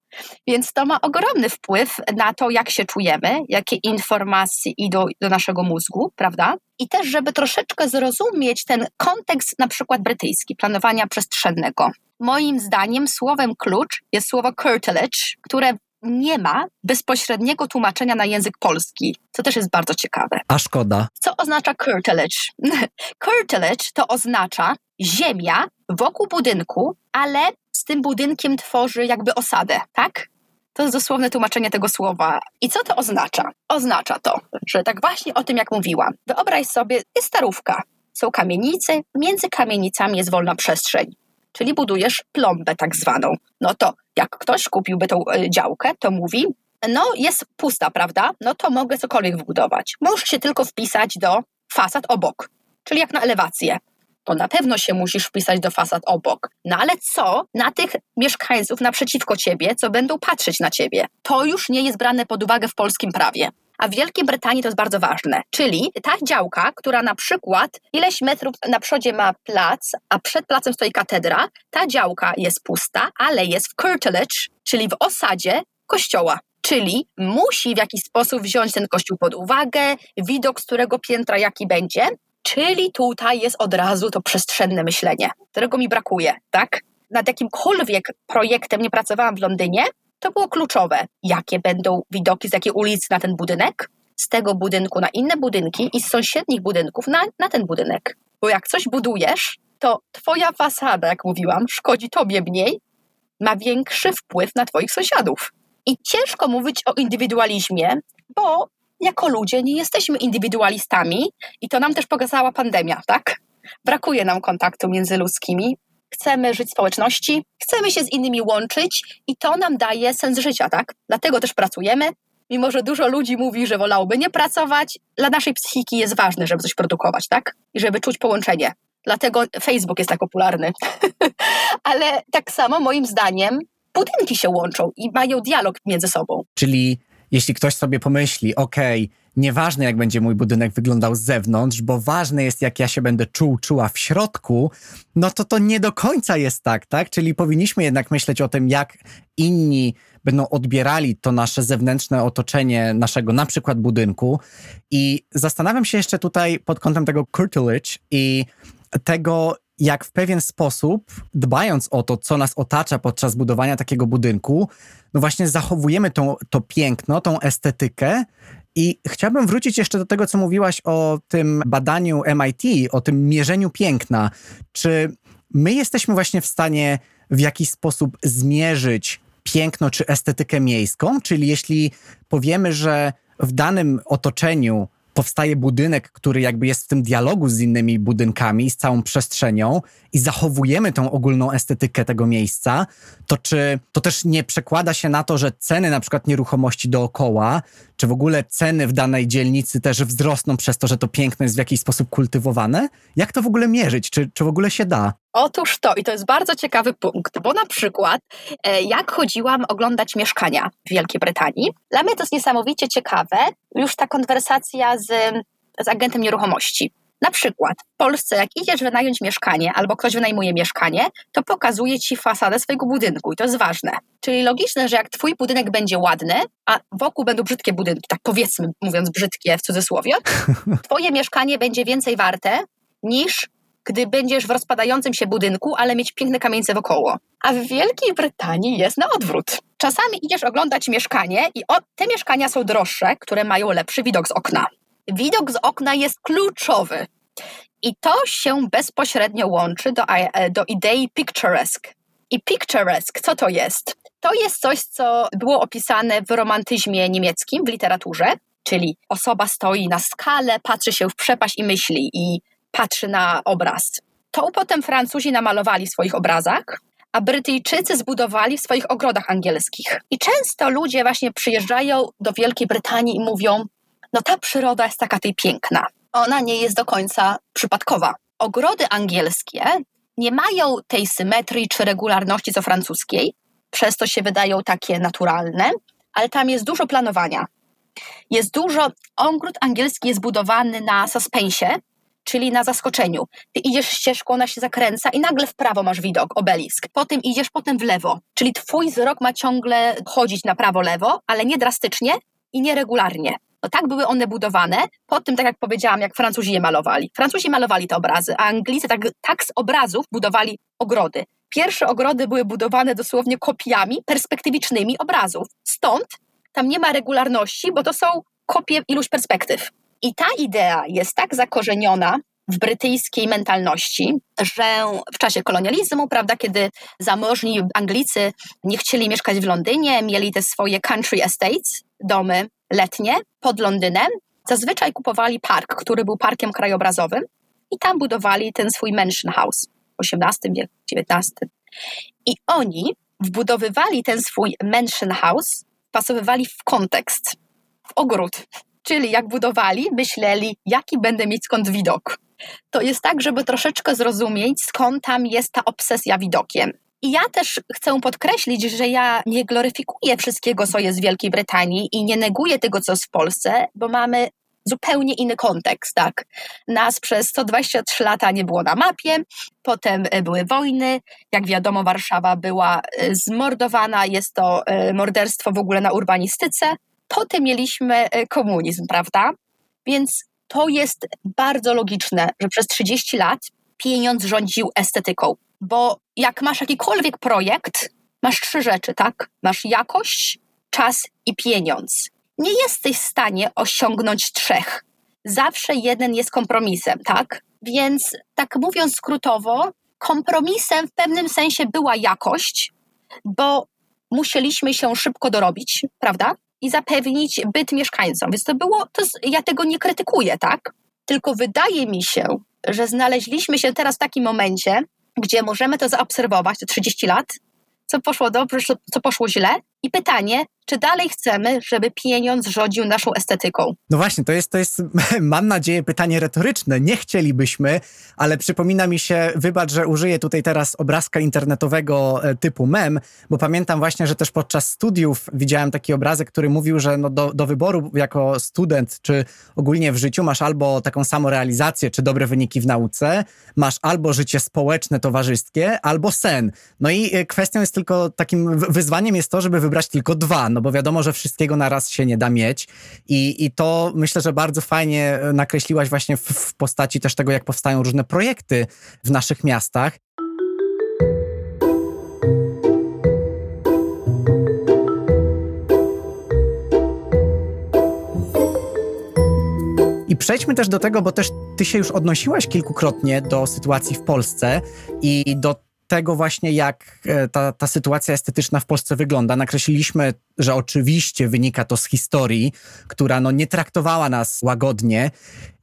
Więc to ma ogromny wpływ na to, jak się czujemy, jakie informacje idą do naszego mózgu, prawda? I też, żeby troszeczkę zrozumieć ten kontekst na przykład brytyjski, planowania przestrzennego. Moim zdaniem słowem klucz jest słowo curtilage, które nie ma bezpośredniego tłumaczenia na język polski, co też jest bardzo ciekawe. A szkoda. Co oznacza curtilage? Curtilage to oznacza ziemia wokół budynku, ale z tym budynkiem tworzy jakby osadę, tak? To jest dosłowne tłumaczenie tego słowa. I co to oznacza? Oznacza to, że tak właśnie o tym, jak mówiłam. Wyobraź sobie, jest starówka, są kamienice, między kamienicami jest wolna przestrzeń, czyli budujesz plombę tak zwaną. No to jak ktoś kupiłby tą działkę, to mówi, no jest pusta, prawda? No to mogę cokolwiek wbudować. Możesz się tylko wpisać do fasad obok, czyli jak na elewację. To na pewno się musisz wpisać do fasad obok. No ale co na tych mieszkańców naprzeciwko ciebie, co będą patrzeć na ciebie? To już nie jest brane pod uwagę w polskim prawie. A w Wielkiej Brytanii to jest bardzo ważne. Czyli ta działka, która na przykład ileś metrów na przodzie ma plac, a przed placem stoi katedra, ta działka jest pusta, ale jest w curtilage, czyli w osadzie kościoła. Czyli musi w jakiś sposób wziąć ten kościół pod uwagę, widok z którego piętra jaki będzie. Czyli tutaj jest od razu to przestrzenne myślenie, którego mi brakuje, tak? Nad jakimkolwiek projektem nie pracowałam w Londynie, to było kluczowe. Jakie będą widoki z jakiej ulicy na ten budynek, z tego budynku na inne budynki i z sąsiednich budynków na, na ten budynek. Bo jak coś budujesz, to twoja fasada, jak mówiłam, szkodzi tobie mniej, ma większy wpływ na twoich sąsiadów. I ciężko mówić o indywidualizmie, bo jako ludzie nie jesteśmy indywidualistami i to nam też pokazała pandemia, tak? Brakuje nam kontaktu między ludźmi, chcemy żyć w społeczności, chcemy się z innymi łączyć i to nam daje sens życia, tak? Dlatego też pracujemy, mimo że dużo ludzi mówi, że wolałoby nie pracować, dla naszej psychiki jest ważne, żeby coś produkować, tak? I żeby czuć połączenie. Dlatego Facebook jest tak popularny. Ale tak samo moim zdaniem budynki się łączą i mają dialog między sobą. Czyli jeśli ktoś sobie pomyśli, okej, okay, nieważne jak będzie mój budynek wyglądał z zewnątrz, bo ważne jest jak ja się będę czuł, czuła w środku, no to to nie do końca jest tak, tak? Czyli powinniśmy jednak myśleć o tym, jak inni będą odbierali to nasze zewnętrzne otoczenie naszego na przykład budynku. I zastanawiam się jeszcze tutaj pod kątem tego curtilage i tego, jak w pewien sposób, dbając o to, co nas otacza podczas budowania takiego budynku, no właśnie zachowujemy tą, to piękno, tą estetykę. I chciałbym wrócić jeszcze do tego, co mówiłaś o tym badaniu M I T, o tym mierzeniu piękna. Czy my jesteśmy właśnie w stanie w jakiś sposób zmierzyć piękno czy estetykę miejską? Czyli jeśli powiemy, że w danym otoczeniu powstaje budynek, który jakby jest w tym dialogu z innymi budynkami, z całą przestrzenią i zachowujemy tą ogólną estetykę tego miejsca, to czy to też nie przekłada się na to, że ceny na przykład nieruchomości dookoła, czy w ogóle ceny w danej dzielnicy też wzrosną przez to, że to piękno jest w jakiś sposób kultywowane? Jak to w ogóle mierzyć? Czy, czy w ogóle się da? Otóż to, i to jest bardzo ciekawy punkt, bo na przykład e, jak chodziłam oglądać mieszkania w Wielkiej Brytanii, dla mnie to jest niesamowicie ciekawe, już ta konwersacja z, z agentem nieruchomości. Na przykład w Polsce, jak idziesz wynająć mieszkanie albo ktoś wynajmuje mieszkanie, to pokazuje ci fasadę swojego budynku i to jest ważne. Czyli logiczne, że jak twój budynek będzie ładny, a wokół będą brzydkie budynki, tak powiedzmy, mówiąc brzydkie w cudzysłowie, twoje mieszkanie będzie więcej warte niż gdy będziesz w rozpadającym się budynku, ale mieć piękne kamienice wokoło. A w Wielkiej Brytanii jest na odwrót. Czasami idziesz oglądać mieszkanie i o, te mieszkania są droższe, które mają lepszy widok z okna. Widok z okna jest kluczowy. I to się bezpośrednio łączy do, do idei picturesque. I picturesque, co to jest? To jest coś, co było opisane w romantyzmie niemieckim, w literaturze, czyli osoba stoi na skale, patrzy się w przepaść i myśli i patrzy na obraz. To potem Francuzi namalowali w swoich obrazach, a Brytyjczycy zbudowali w swoich ogrodach angielskich. I często ludzie właśnie przyjeżdżają do Wielkiej Brytanii i mówią, no ta przyroda jest taka tej piękna. Ona nie jest do końca przypadkowa. Ogrody angielskie nie mają tej symetrii czy regularności co francuskiej, przez to się wydają takie naturalne, ale tam jest dużo planowania. Jest dużo, ogród angielski jest budowany na suspensie, czyli na zaskoczeniu. Ty idziesz ścieżką, ona się zakręca i nagle w prawo masz widok, obelisk. Potem idziesz, potem w lewo. Czyli twój wzrok ma ciągle chodzić na prawo-lewo, ale nie drastycznie i nieregularnie. No tak były one budowane, po tym, tak jak powiedziałam, jak Francuzi je malowali. Francuzi malowali te obrazy, a Anglicy tak, tak z obrazów budowali ogrody. Pierwsze ogrody były budowane dosłownie kopiami perspektywicznymi obrazów. Stąd tam nie ma regularności, bo to są kopie iluś perspektyw. I ta idea jest tak zakorzeniona w brytyjskiej mentalności, że w czasie kolonializmu, prawda, kiedy zamożni Anglicy nie chcieli mieszkać w Londynie, mieli te swoje country estates, domy letnie pod Londynem, zazwyczaj kupowali park, który był parkiem krajobrazowym i tam budowali ten swój mansion house w osiemnastym wieku, dziewiętnastym. I oni wbudowywali ten swój mansion house, wpasowywali w kontekst, w ogród. Czyli jak budowali, myśleli, jaki będę mieć skąd widok. To jest tak, żeby troszeczkę zrozumieć, skąd tam jest ta obsesja widokiem. I ja też chcę podkreślić, że ja nie gloryfikuję wszystkiego, co jest w Wielkiej Brytanii i nie neguję tego, co jest w Polsce, bo mamy zupełnie inny kontekst, tak? Nas przez sto dwadzieścia trzy lata nie było na mapie, potem były wojny, jak wiadomo Warszawa była zmordowana, jest to morderstwo w ogóle na urbanistyce. Potem mieliśmy komunizm, prawda? Więc to jest bardzo logiczne, że przez trzydzieści lat pieniądz rządził estetyką. Bo jak masz jakikolwiek projekt, masz trzy rzeczy, tak? Masz jakość, czas i pieniądz. Nie jesteś w stanie osiągnąć trzech. Zawsze jeden jest kompromisem, tak? Więc tak mówiąc skrótowo, kompromisem w pewnym sensie była jakość, bo musieliśmy się szybko dorobić, prawda? I zapewnić byt mieszkańcom. Więc to było, to ja tego nie krytykuję, tak? Tylko wydaje mi się, że znaleźliśmy się teraz w takim momencie, gdzie możemy to zaobserwować, te trzydzieści lat, co poszło dobrze, co poszło źle. I pytanie, czy dalej chcemy, żeby pieniądz rządził naszą estetyką? No właśnie, to jest, to jest, mam nadzieję, pytanie retoryczne. Nie chcielibyśmy, ale przypomina mi się, wybacz, że użyję tutaj teraz obrazka internetowego typu mem, bo pamiętam właśnie, że też podczas studiów widziałem taki obrazek, który mówił, że no do, do wyboru jako student, czy ogólnie w życiu masz albo taką samorealizację, czy dobre wyniki w nauce, masz albo życie społeczne, towarzyskie, albo sen. No i kwestią jest tylko, takim wyzwaniem jest to, żeby wybrać brać tylko dwa, no bo wiadomo, że wszystkiego na raz się nie da mieć i, i to myślę, że bardzo fajnie nakreśliłaś właśnie w, w postaci też tego, jak powstają różne projekty w naszych miastach. I przejdźmy też do tego, bo też ty się już odnosiłaś kilkukrotnie do sytuacji w Polsce i do tego właśnie, jak ta, ta sytuacja estetyczna w Polsce wygląda. Nakreśliliśmy, że oczywiście wynika to z historii, która no, nie traktowała nas łagodnie.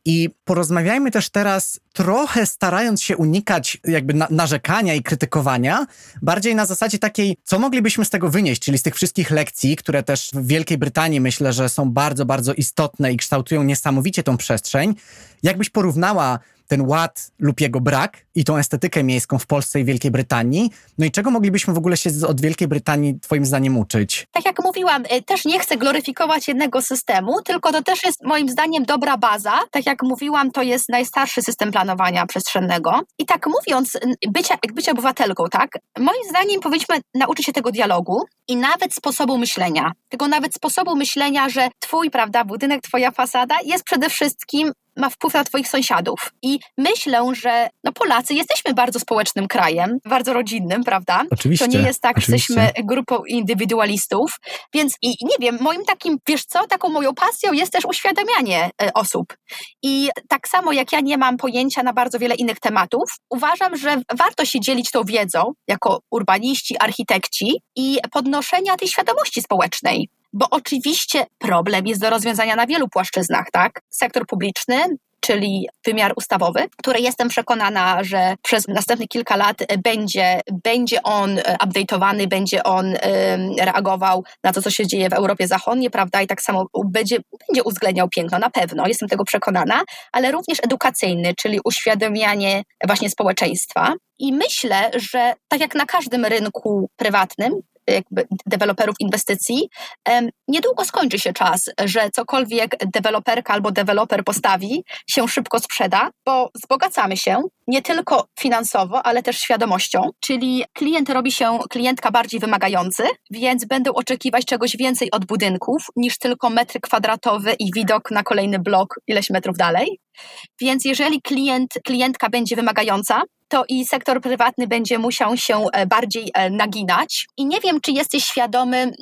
I porozmawiajmy też teraz, trochę starając się unikać jakby na, narzekania i krytykowania, bardziej na zasadzie takiej, co moglibyśmy z tego wynieść, czyli z tych wszystkich lekcji, które też w Wielkiej Brytanii myślę, że są bardzo, bardzo istotne i kształtują niesamowicie tą przestrzeń. Jakbyś porównała ten ład lub jego brak i tą estetykę miejską w Polsce i Wielkiej Brytanii. No i czego moglibyśmy w ogóle się od Wielkiej Brytanii twoim zdaniem uczyć? Tak jak mówiłam, też nie chcę gloryfikować jednego systemu, tylko to też jest moim zdaniem dobra baza, tak jak jak mówiłam, to jest najstarszy system planowania przestrzennego. I tak mówiąc, bycia, jak bycie obywatelką, tak? Moim zdaniem powinniśmy nauczyć się tego dialogu i nawet sposobu myślenia. Tego nawet sposobu myślenia, że twój, prawda, budynek, twoja fasada jest przede wszystkim, ma wpływ na twoich sąsiadów. I myślę, że no Polacy jesteśmy bardzo społecznym krajem, bardzo rodzinnym, prawda? Oczywiście. To nie jest tak, że jesteśmy grupą indywidualistów, więc i nie wiem, moim takim, wiesz co, taką moją pasją jest też uświadamianie osób. I tak samo jak ja nie mam pojęcia na bardzo wiele innych tematów, uważam, że warto się dzielić tą wiedzą jako urbaniści, architekci i podnoszenia tej świadomości społecznej. Bo oczywiście problem jest do rozwiązania na wielu płaszczyznach, tak? Sektor publiczny, czyli wymiar ustawowy, który jestem przekonana, że przez następne kilka lat będzie, będzie on update'owany, będzie on um, reagował na to, co się dzieje w Europie Zachodniej, prawda? I tak samo będzie, będzie uwzględniał piękno, na pewno, jestem tego przekonana, ale również edukacyjny, czyli uświadamianie właśnie społeczeństwa. I myślę, że tak jak na każdym rynku prywatnym, jakby deweloperów inwestycji, niedługo skończy się czas, że cokolwiek deweloperka albo deweloper postawi, się szybko sprzeda, bo wzbogacamy się nie tylko finansowo, ale też świadomością, czyli klient robi się, klientka bardziej wymagający, więc będą oczekiwać czegoś więcej od budynków niż tylko metr kwadratowy i widok na kolejny blok ileś metrów dalej. Więc jeżeli klient, klientka będzie wymagająca, to i sektor prywatny będzie musiał się bardziej naginać. I nie wiem, czy jesteś świadomy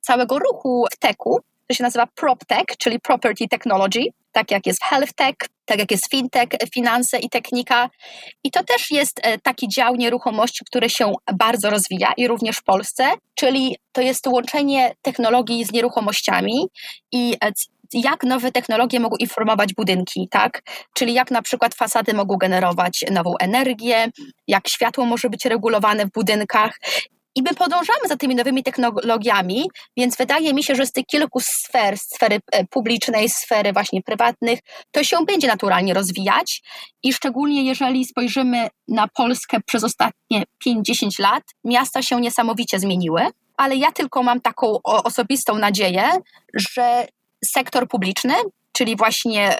całego ruchu w techu, to się nazywa PropTech, czyli Property Technology, tak jak jest Health Tech, tak jak jest FinTech, finanse i technika. I to też jest taki dział nieruchomości, który się bardzo rozwija i również w Polsce, czyli to jest łączenie technologii z nieruchomościami i jak nowe technologie mogą informować budynki, tak? Czyli jak na przykład fasady mogą generować nową energię, jak światło może być regulowane w budynkach. I my podążamy za tymi nowymi technologiami, więc wydaje mi się, że z tych kilku sfer, sfery publicznej, sfery właśnie prywatnych, to się będzie naturalnie rozwijać i szczególnie jeżeli spojrzymy na Polskę przez ostatnie pięć dziesięć lat, miasta się niesamowicie zmieniły, ale ja tylko mam taką osobistą nadzieję, że sektor publiczny, czyli właśnie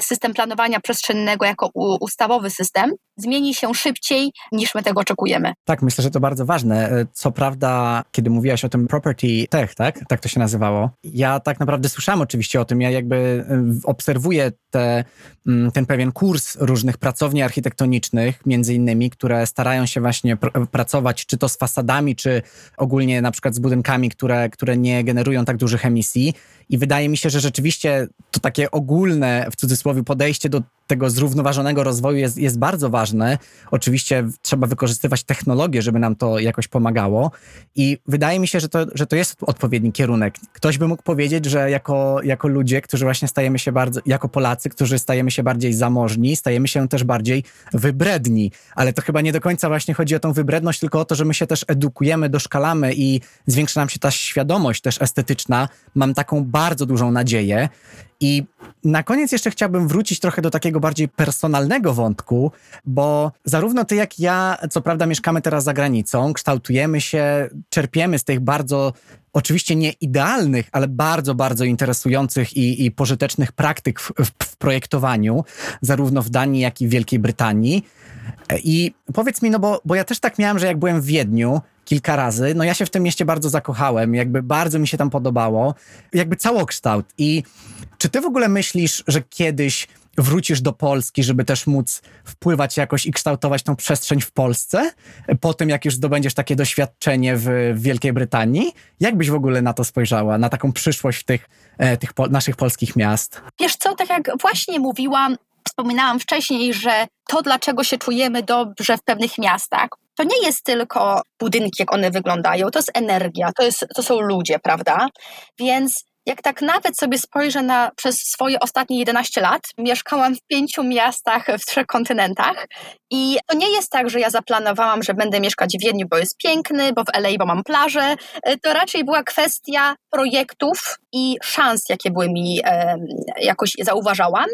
system planowania przestrzennego jako ustawowy system, zmieni się szybciej niż my tego oczekujemy. Tak, myślę, że to bardzo ważne. Co prawda, kiedy mówiłaś o tym property tech, tak? Tak to się nazywało. Ja tak naprawdę słyszałam oczywiście o tym. Ja jakby obserwuję te, ten pewien kurs różnych pracowni architektonicznych, między innymi, które starają się właśnie pr- pracować czy to z fasadami, czy ogólnie na przykład z budynkami, które, które nie generują tak dużych emisji. I wydaje mi się, że rzeczywiście to takie ogólne, w cudzysłowie, podejście do tego zrównoważonego rozwoju jest, jest bardzo ważne. Oczywiście trzeba wykorzystywać technologię, żeby nam to jakoś pomagało i wydaje mi się, że to, że to jest odpowiedni kierunek. Ktoś by mógł powiedzieć, że jako, jako ludzie, którzy właśnie stajemy się bardzo, jako Polacy, którzy stajemy się bardziej zamożni, stajemy się też bardziej wybredni, ale to chyba nie do końca właśnie chodzi o tą wybredność, tylko o to, że my się też edukujemy, doszkalamy i zwiększa nam się ta świadomość też estetyczna. Mam taką bardzo dużą nadzieję. I na koniec jeszcze chciałbym wrócić trochę do takiego bardziej personalnego wątku, bo zarówno ty jak ja, co prawda mieszkamy teraz za granicą, kształtujemy się, czerpiemy z tych bardzo, oczywiście nie idealnych, ale bardzo, bardzo interesujących i, i pożytecznych praktyk w, w projektowaniu, zarówno w Danii, jak i w Wielkiej Brytanii. I powiedz mi, no bo, bo ja też tak miałem, że jak byłem w Wiedniu kilka razy, no ja się w tym mieście bardzo zakochałem, jakby bardzo mi się tam podobało, jakby całokształt. I czy ty w ogóle myślisz, że kiedyś wrócisz do Polski, żeby też móc wpływać jakoś i kształtować tą przestrzeń w Polsce, po tym jak już zdobędziesz takie doświadczenie w, w Wielkiej Brytanii? Jak byś w ogóle na to spojrzała, na taką przyszłość tych, tych po, naszych polskich miast? Wiesz co, tak jak właśnie mówiłam, wspominałam wcześniej, że to, dlaczego się czujemy dobrze w pewnych miastach, to nie jest tylko budynki, jak one wyglądają, to jest energia, to, jest, to są ludzie, prawda? Więc jak tak nawet sobie spojrzę na, przez swoje ostatnie jedenaście lat, mieszkałam w pięciu miastach, w trzech kontynentach i to nie jest tak, że ja zaplanowałam, że będę mieszkać w Wiedniu, bo jest piękny, bo w L A, bo mam plażę. To raczej była kwestia projektów i szans, jakie były mi e, jakoś zauważałam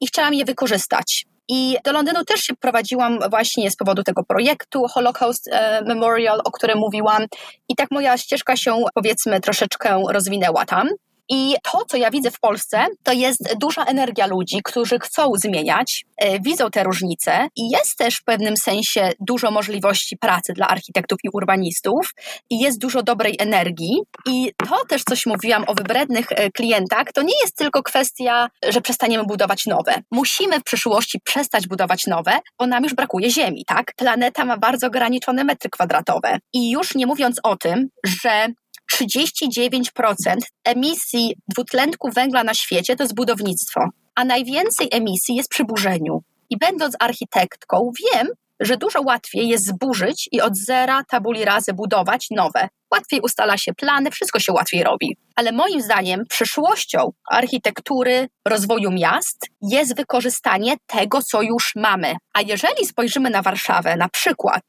i chciałam je wykorzystać. I do Londynu też się prowadziłam właśnie z powodu tego projektu Holocaust Memorial, o którym mówiłam i tak moja ścieżka się, powiedzmy, troszeczkę rozwinęła tam. I to, co ja widzę w Polsce, to jest duża energia ludzi, którzy chcą zmieniać, widzą te różnice i jest też w pewnym sensie dużo możliwości pracy dla architektów i urbanistów i jest dużo dobrej energii i to też coś mówiłam o wybrednych klientach, to nie jest tylko kwestia, że przestaniemy budować nowe. Musimy w przyszłości przestać budować nowe, bo nam już brakuje ziemi, tak? Planeta ma bardzo ograniczone metry kwadratowe i już nie mówiąc o tym, że trzydzieści dziewięć procent emisji dwutlenku węgla na świecie to jest budownictwo, a najwięcej emisji jest przy burzeniu. I będąc architektką wiem, że dużo łatwiej jest zburzyć i od zera tabuli razy budować nowe. Łatwiej ustala się plany, wszystko się łatwiej robi. Ale moim zdaniem przyszłością architektury, rozwoju miast jest wykorzystanie tego, co już mamy. A jeżeli spojrzymy na Warszawę na przykład,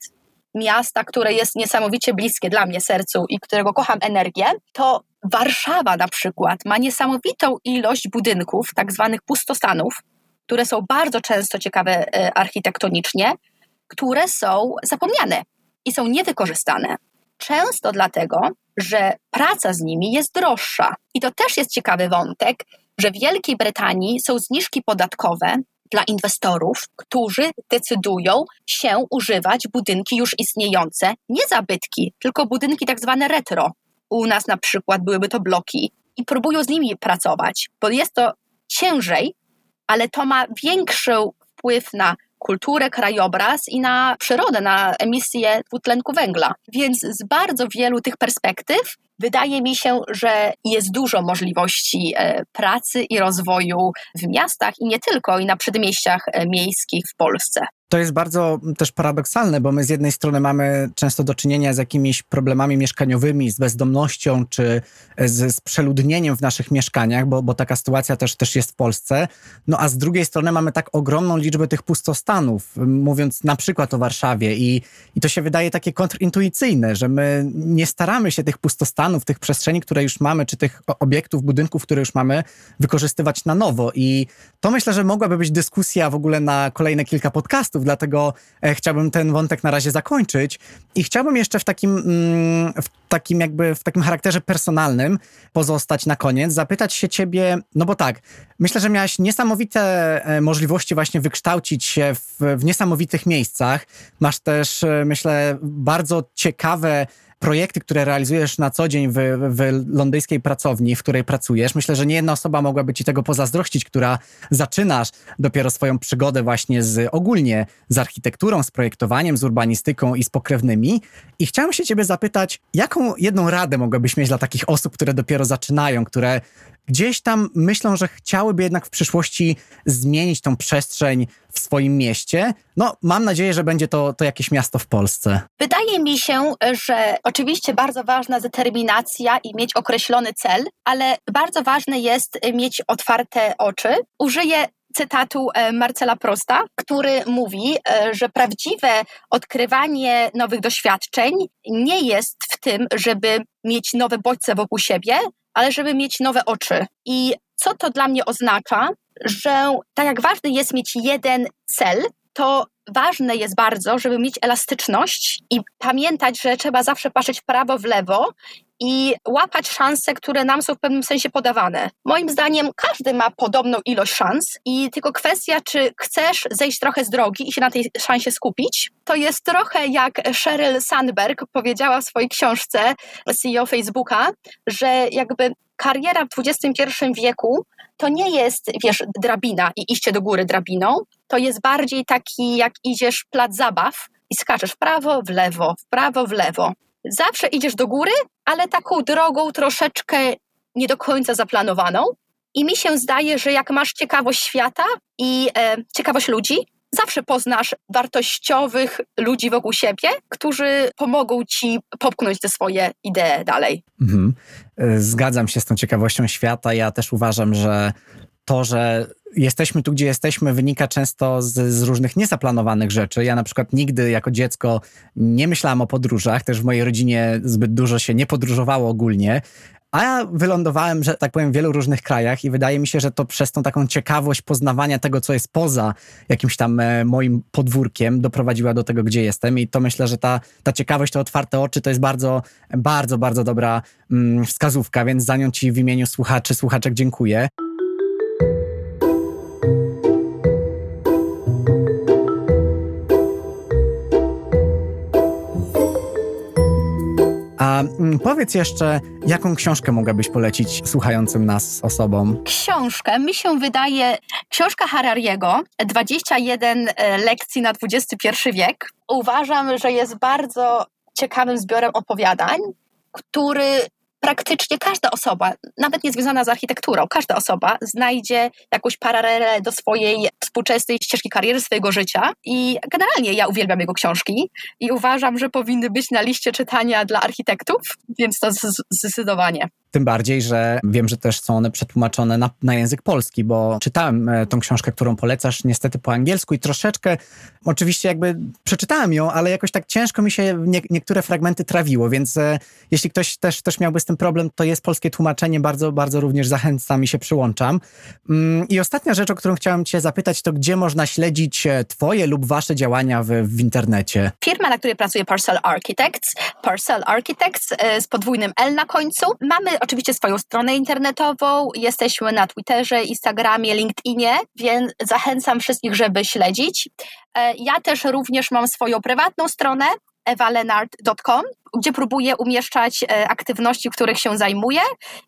miasta, które jest niesamowicie bliskie dla mnie sercu i którego kocham energię, to Warszawa na przykład ma niesamowitą ilość budynków, tak zwanych pustostanów, które są bardzo często ciekawe architektonicznie, które są zapomniane i są niewykorzystane. Często dlatego, że praca z nimi jest droższa. I to też jest ciekawy wątek, że w Wielkiej Brytanii są zniżki podatkowe dla inwestorów, którzy decydują się używać budynki już istniejące, nie zabytki, tylko budynki tak zwane retro. U nas na przykład byłyby to bloki i próbują z nimi pracować, bo jest to ciężej, ale to ma większy wpływ na kulturę, krajobraz i na przyrodę, na emisję dwutlenku węgla. Więc z bardzo wielu tych perspektyw wydaje mi się, że jest dużo możliwości pracy i rozwoju w miastach i nie tylko, i na przedmieściach miejskich w Polsce. To jest bardzo też paradoksalne, bo my z jednej strony mamy często do czynienia z jakimiś problemami mieszkaniowymi, z bezdomnością czy z, z przeludnieniem w naszych mieszkaniach, bo, bo taka sytuacja też, też jest w Polsce. No a z drugiej strony mamy tak ogromną liczbę tych pustostanów, mówiąc na przykład o Warszawie i, i to się wydaje takie kontrintuicyjne, że my nie staramy się tych pustostanów, tych przestrzeni, które już mamy, czy tych obiektów, budynków, które już mamy, wykorzystywać na nowo. I to myślę, że mogłaby być dyskusja w ogóle na kolejne kilka podcastów, dlatego chciałbym ten wątek na razie zakończyć i chciałbym jeszcze w takim, w takim jakby w takim charakterze personalnym pozostać na koniec, zapytać się ciebie, no bo tak, myślę, że miałaś niesamowite możliwości właśnie wykształcić się w, w niesamowitych miejscach. Masz też, myślę, bardzo ciekawe projekty, które realizujesz na co dzień w, w londyńskiej pracowni, w której pracujesz. Myślę, że nie jedna osoba mogłaby ci tego pozazdrościć, która zaczynasz dopiero swoją przygodę właśnie z ogólnie z architekturą, z projektowaniem, z urbanistyką i z pokrewnymi. I chciałem się ciebie zapytać, jaką jedną radę mogłabyś mieć dla takich osób, które dopiero zaczynają, które gdzieś tam myślą, że chciałyby jednak w przyszłości zmienić tą przestrzeń w swoim mieście. No, mam nadzieję, że będzie to, to jakieś miasto w Polsce. Wydaje mi się, że oczywiście bardzo ważna determinacja i mieć określony cel, ale bardzo ważne jest mieć otwarte oczy. Użyję cytatu Marcela Prosta, który mówi, że prawdziwe odkrywanie nowych doświadczeń nie jest w tym, żeby mieć nowe bodźce wokół siebie, ale żeby mieć nowe oczy. I co to dla mnie oznacza? Że tak jak ważny jest mieć jeden cel, to ważne jest bardzo, żeby mieć elastyczność i pamiętać, że trzeba zawsze patrzeć w prawo, w lewo i łapać szanse, które nam są w pewnym sensie podawane. Moim zdaniem każdy ma podobną ilość szans i tylko kwestia, czy chcesz zejść trochę z drogi i się na tej szansie skupić. To jest trochę jak Sheryl Sandberg powiedziała w swojej książce C E O Facebooka, że jakby kariera w dwudziestym pierwszym wieku to nie jest, wiesz, drabina i iście do góry drabiną, to jest bardziej taki, jak idziesz plac zabaw i skaczesz w prawo, w lewo, w prawo, w lewo. Zawsze idziesz do góry, ale taką drogą troszeczkę nie do końca zaplanowaną i mi się zdaje, że jak masz ciekawość świata i e, ciekawość ludzi, zawsze poznasz wartościowych ludzi wokół siebie, którzy pomogą ci popchnąć te swoje idee dalej. Mhm. Zgadzam się z tą ciekawością świata. Ja też uważam, że to, że jesteśmy tu, gdzie jesteśmy, wynika często z, z różnych niezaplanowanych rzeczy. Ja na przykład nigdy jako dziecko nie myślałam o podróżach, też w mojej rodzinie zbyt dużo się nie podróżowało ogólnie, A ja wylądowałem, że tak powiem, w wielu różnych krajach i wydaje mi się, że to przez tą taką ciekawość poznawania tego, co jest poza jakimś tam moim podwórkiem, doprowadziła do tego, gdzie jestem. I to myślę, że ta, ta ciekawość, te otwarte oczy to jest bardzo, bardzo, bardzo dobra mm, wskazówka, więc za nią Ci w imieniu słuchaczy, słuchaczek dziękuję. A powiedz jeszcze, jaką książkę mogłabyś polecić słuchającym nas osobom? Książkę, mi się wydaje, książka Harariego, dwadzieścia jeden lekcji na dwudziesty pierwszy wiek. Uważam, że jest bardzo ciekawym zbiorem opowiadań, który praktycznie każda osoba, nawet nie związana z architekturą, każda osoba znajdzie jakąś paralelę do swojej współczesnej ścieżki kariery, swojego życia. I generalnie ja uwielbiam jego książki i uważam, że powinny być na liście czytania dla architektów, więc to zdecydowanie. Tym bardziej, że wiem, że też są one przetłumaczone na, na język polski, bo czytałem tą książkę, którą polecasz, niestety po angielsku i troszeczkę, oczywiście jakby przeczytałem ją, ale jakoś tak ciężko mi się nie, niektóre fragmenty trawiło, więc e, jeśli ktoś też, też miałby z tym problem, to jest polskie tłumaczenie, bardzo, bardzo również zachęcam i się przyłączam. Mm, I ostatnia rzecz, o którą chciałem Cię zapytać, to gdzie można śledzić Twoje lub Wasze działania w, w internecie? Firma, na której pracuję, Purcell Architects, Purcell Architects e, z podwójnym L na końcu. Mamy oczywiście swoją stronę internetową, jesteśmy na Twitterze, Instagramie, LinkedInie, więc zachęcam wszystkich, żeby śledzić. Ja też również mam swoją prywatną stronę, ewa lenart kropka com, gdzie próbuję umieszczać aktywności, których się zajmuję,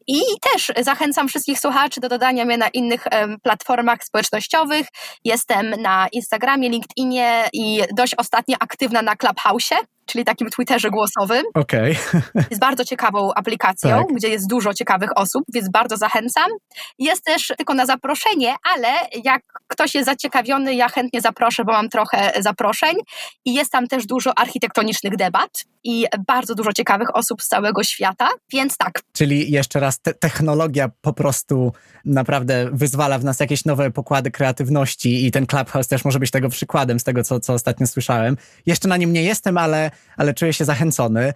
i też zachęcam wszystkich słuchaczy do dodania mnie na innych platformach społecznościowych. Jestem na Instagramie, LinkedInie i dość ostatnio aktywna na Clubhouse, czyli takim Twitterze głosowym. Okej. Okay. Jest bardzo ciekawą aplikacją, tak, gdzie jest dużo ciekawych osób, więc bardzo zachęcam. Jest też tylko na zaproszenie, ale jak ktoś jest zaciekawiony, ja chętnie zaproszę, bo mam trochę zaproszeń i jest tam też dużo architektonicznych debat i bardzo dużo ciekawych osób z całego świata, więc tak. Czyli jeszcze raz, te- technologia po prostu naprawdę wyzwala w nas jakieś nowe pokłady kreatywności i ten Clubhouse też może być tego przykładem z tego, co, co ostatnio słyszałem. Jeszcze na nim nie jestem, ale ale czuję się zachęcony.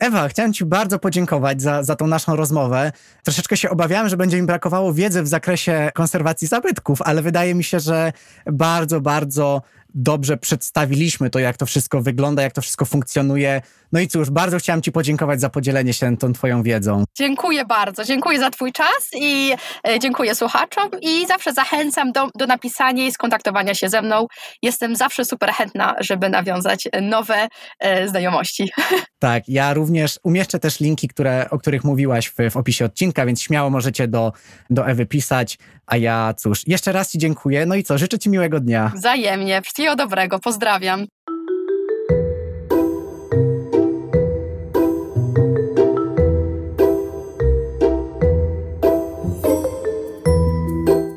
Ewa, chciałem Ci bardzo podziękować za, za tą naszą rozmowę. Troszeczkę się obawiałem, że będzie mi brakowało wiedzy w zakresie konserwacji zabytków, ale wydaje mi się, że bardzo, bardzo dobrze przedstawiliśmy to, jak to wszystko wygląda, jak to wszystko funkcjonuje. No i cóż, bardzo chciałem Ci podziękować za podzielenie się tą Twoją wiedzą. Dziękuję bardzo, dziękuję za Twój czas i dziękuję słuchaczom i zawsze zachęcam do, do napisania i skontaktowania się ze mną. Jestem zawsze super chętna, żeby nawiązać nowe e, znajomości. Tak, ja również umieszczę też linki, które, o których mówiłaś w, w opisie odcinka, więc śmiało możecie do, do Ewy pisać, a ja cóż, jeszcze raz Ci dziękuję, no i co, życzę Ci miłego dnia. Wzajemnie, wszystkiego dobrego, pozdrawiam.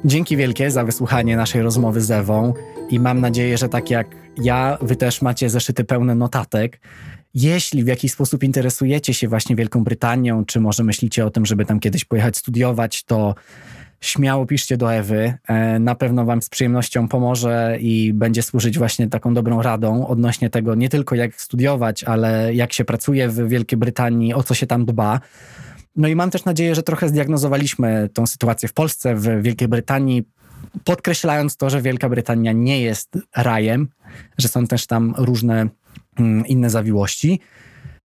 Dzięki wielkie za wysłuchanie naszej rozmowy z Ewą i mam nadzieję, że tak jak ja, wy też macie zeszyty pełne notatek. Jeśli w jakiś sposób interesujecie się właśnie Wielką Brytanią, czy może myślicie o tym, żeby tam kiedyś pojechać studiować, to śmiało piszcie do Ewy. Na pewno wam z przyjemnością pomoże i będzie służyć właśnie taką dobrą radą odnośnie tego nie tylko jak studiować, ale jak się pracuje w Wielkiej Brytanii, o co się tam dba. No i mam też nadzieję, że trochę zdiagnozowaliśmy tą sytuację w Polsce, w Wielkiej Brytanii, podkreślając to, że Wielka Brytania nie jest rajem, że są też tam różne mm, inne zawiłości.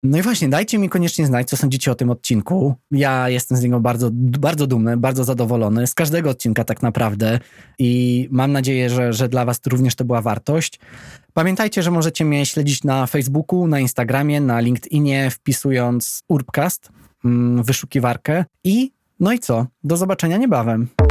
No i właśnie, dajcie mi koniecznie znać, co sądzicie o tym odcinku. Ja jestem z niego bardzo, bardzo dumny, bardzo zadowolony, z każdego odcinka tak naprawdę i mam nadzieję, że, że dla was również to była wartość. Pamiętajcie, że możecie mnie śledzić na Facebooku, na Instagramie, na LinkedInie, wpisując Urbcast, wyszukiwarkę i no i co? Do zobaczenia niebawem.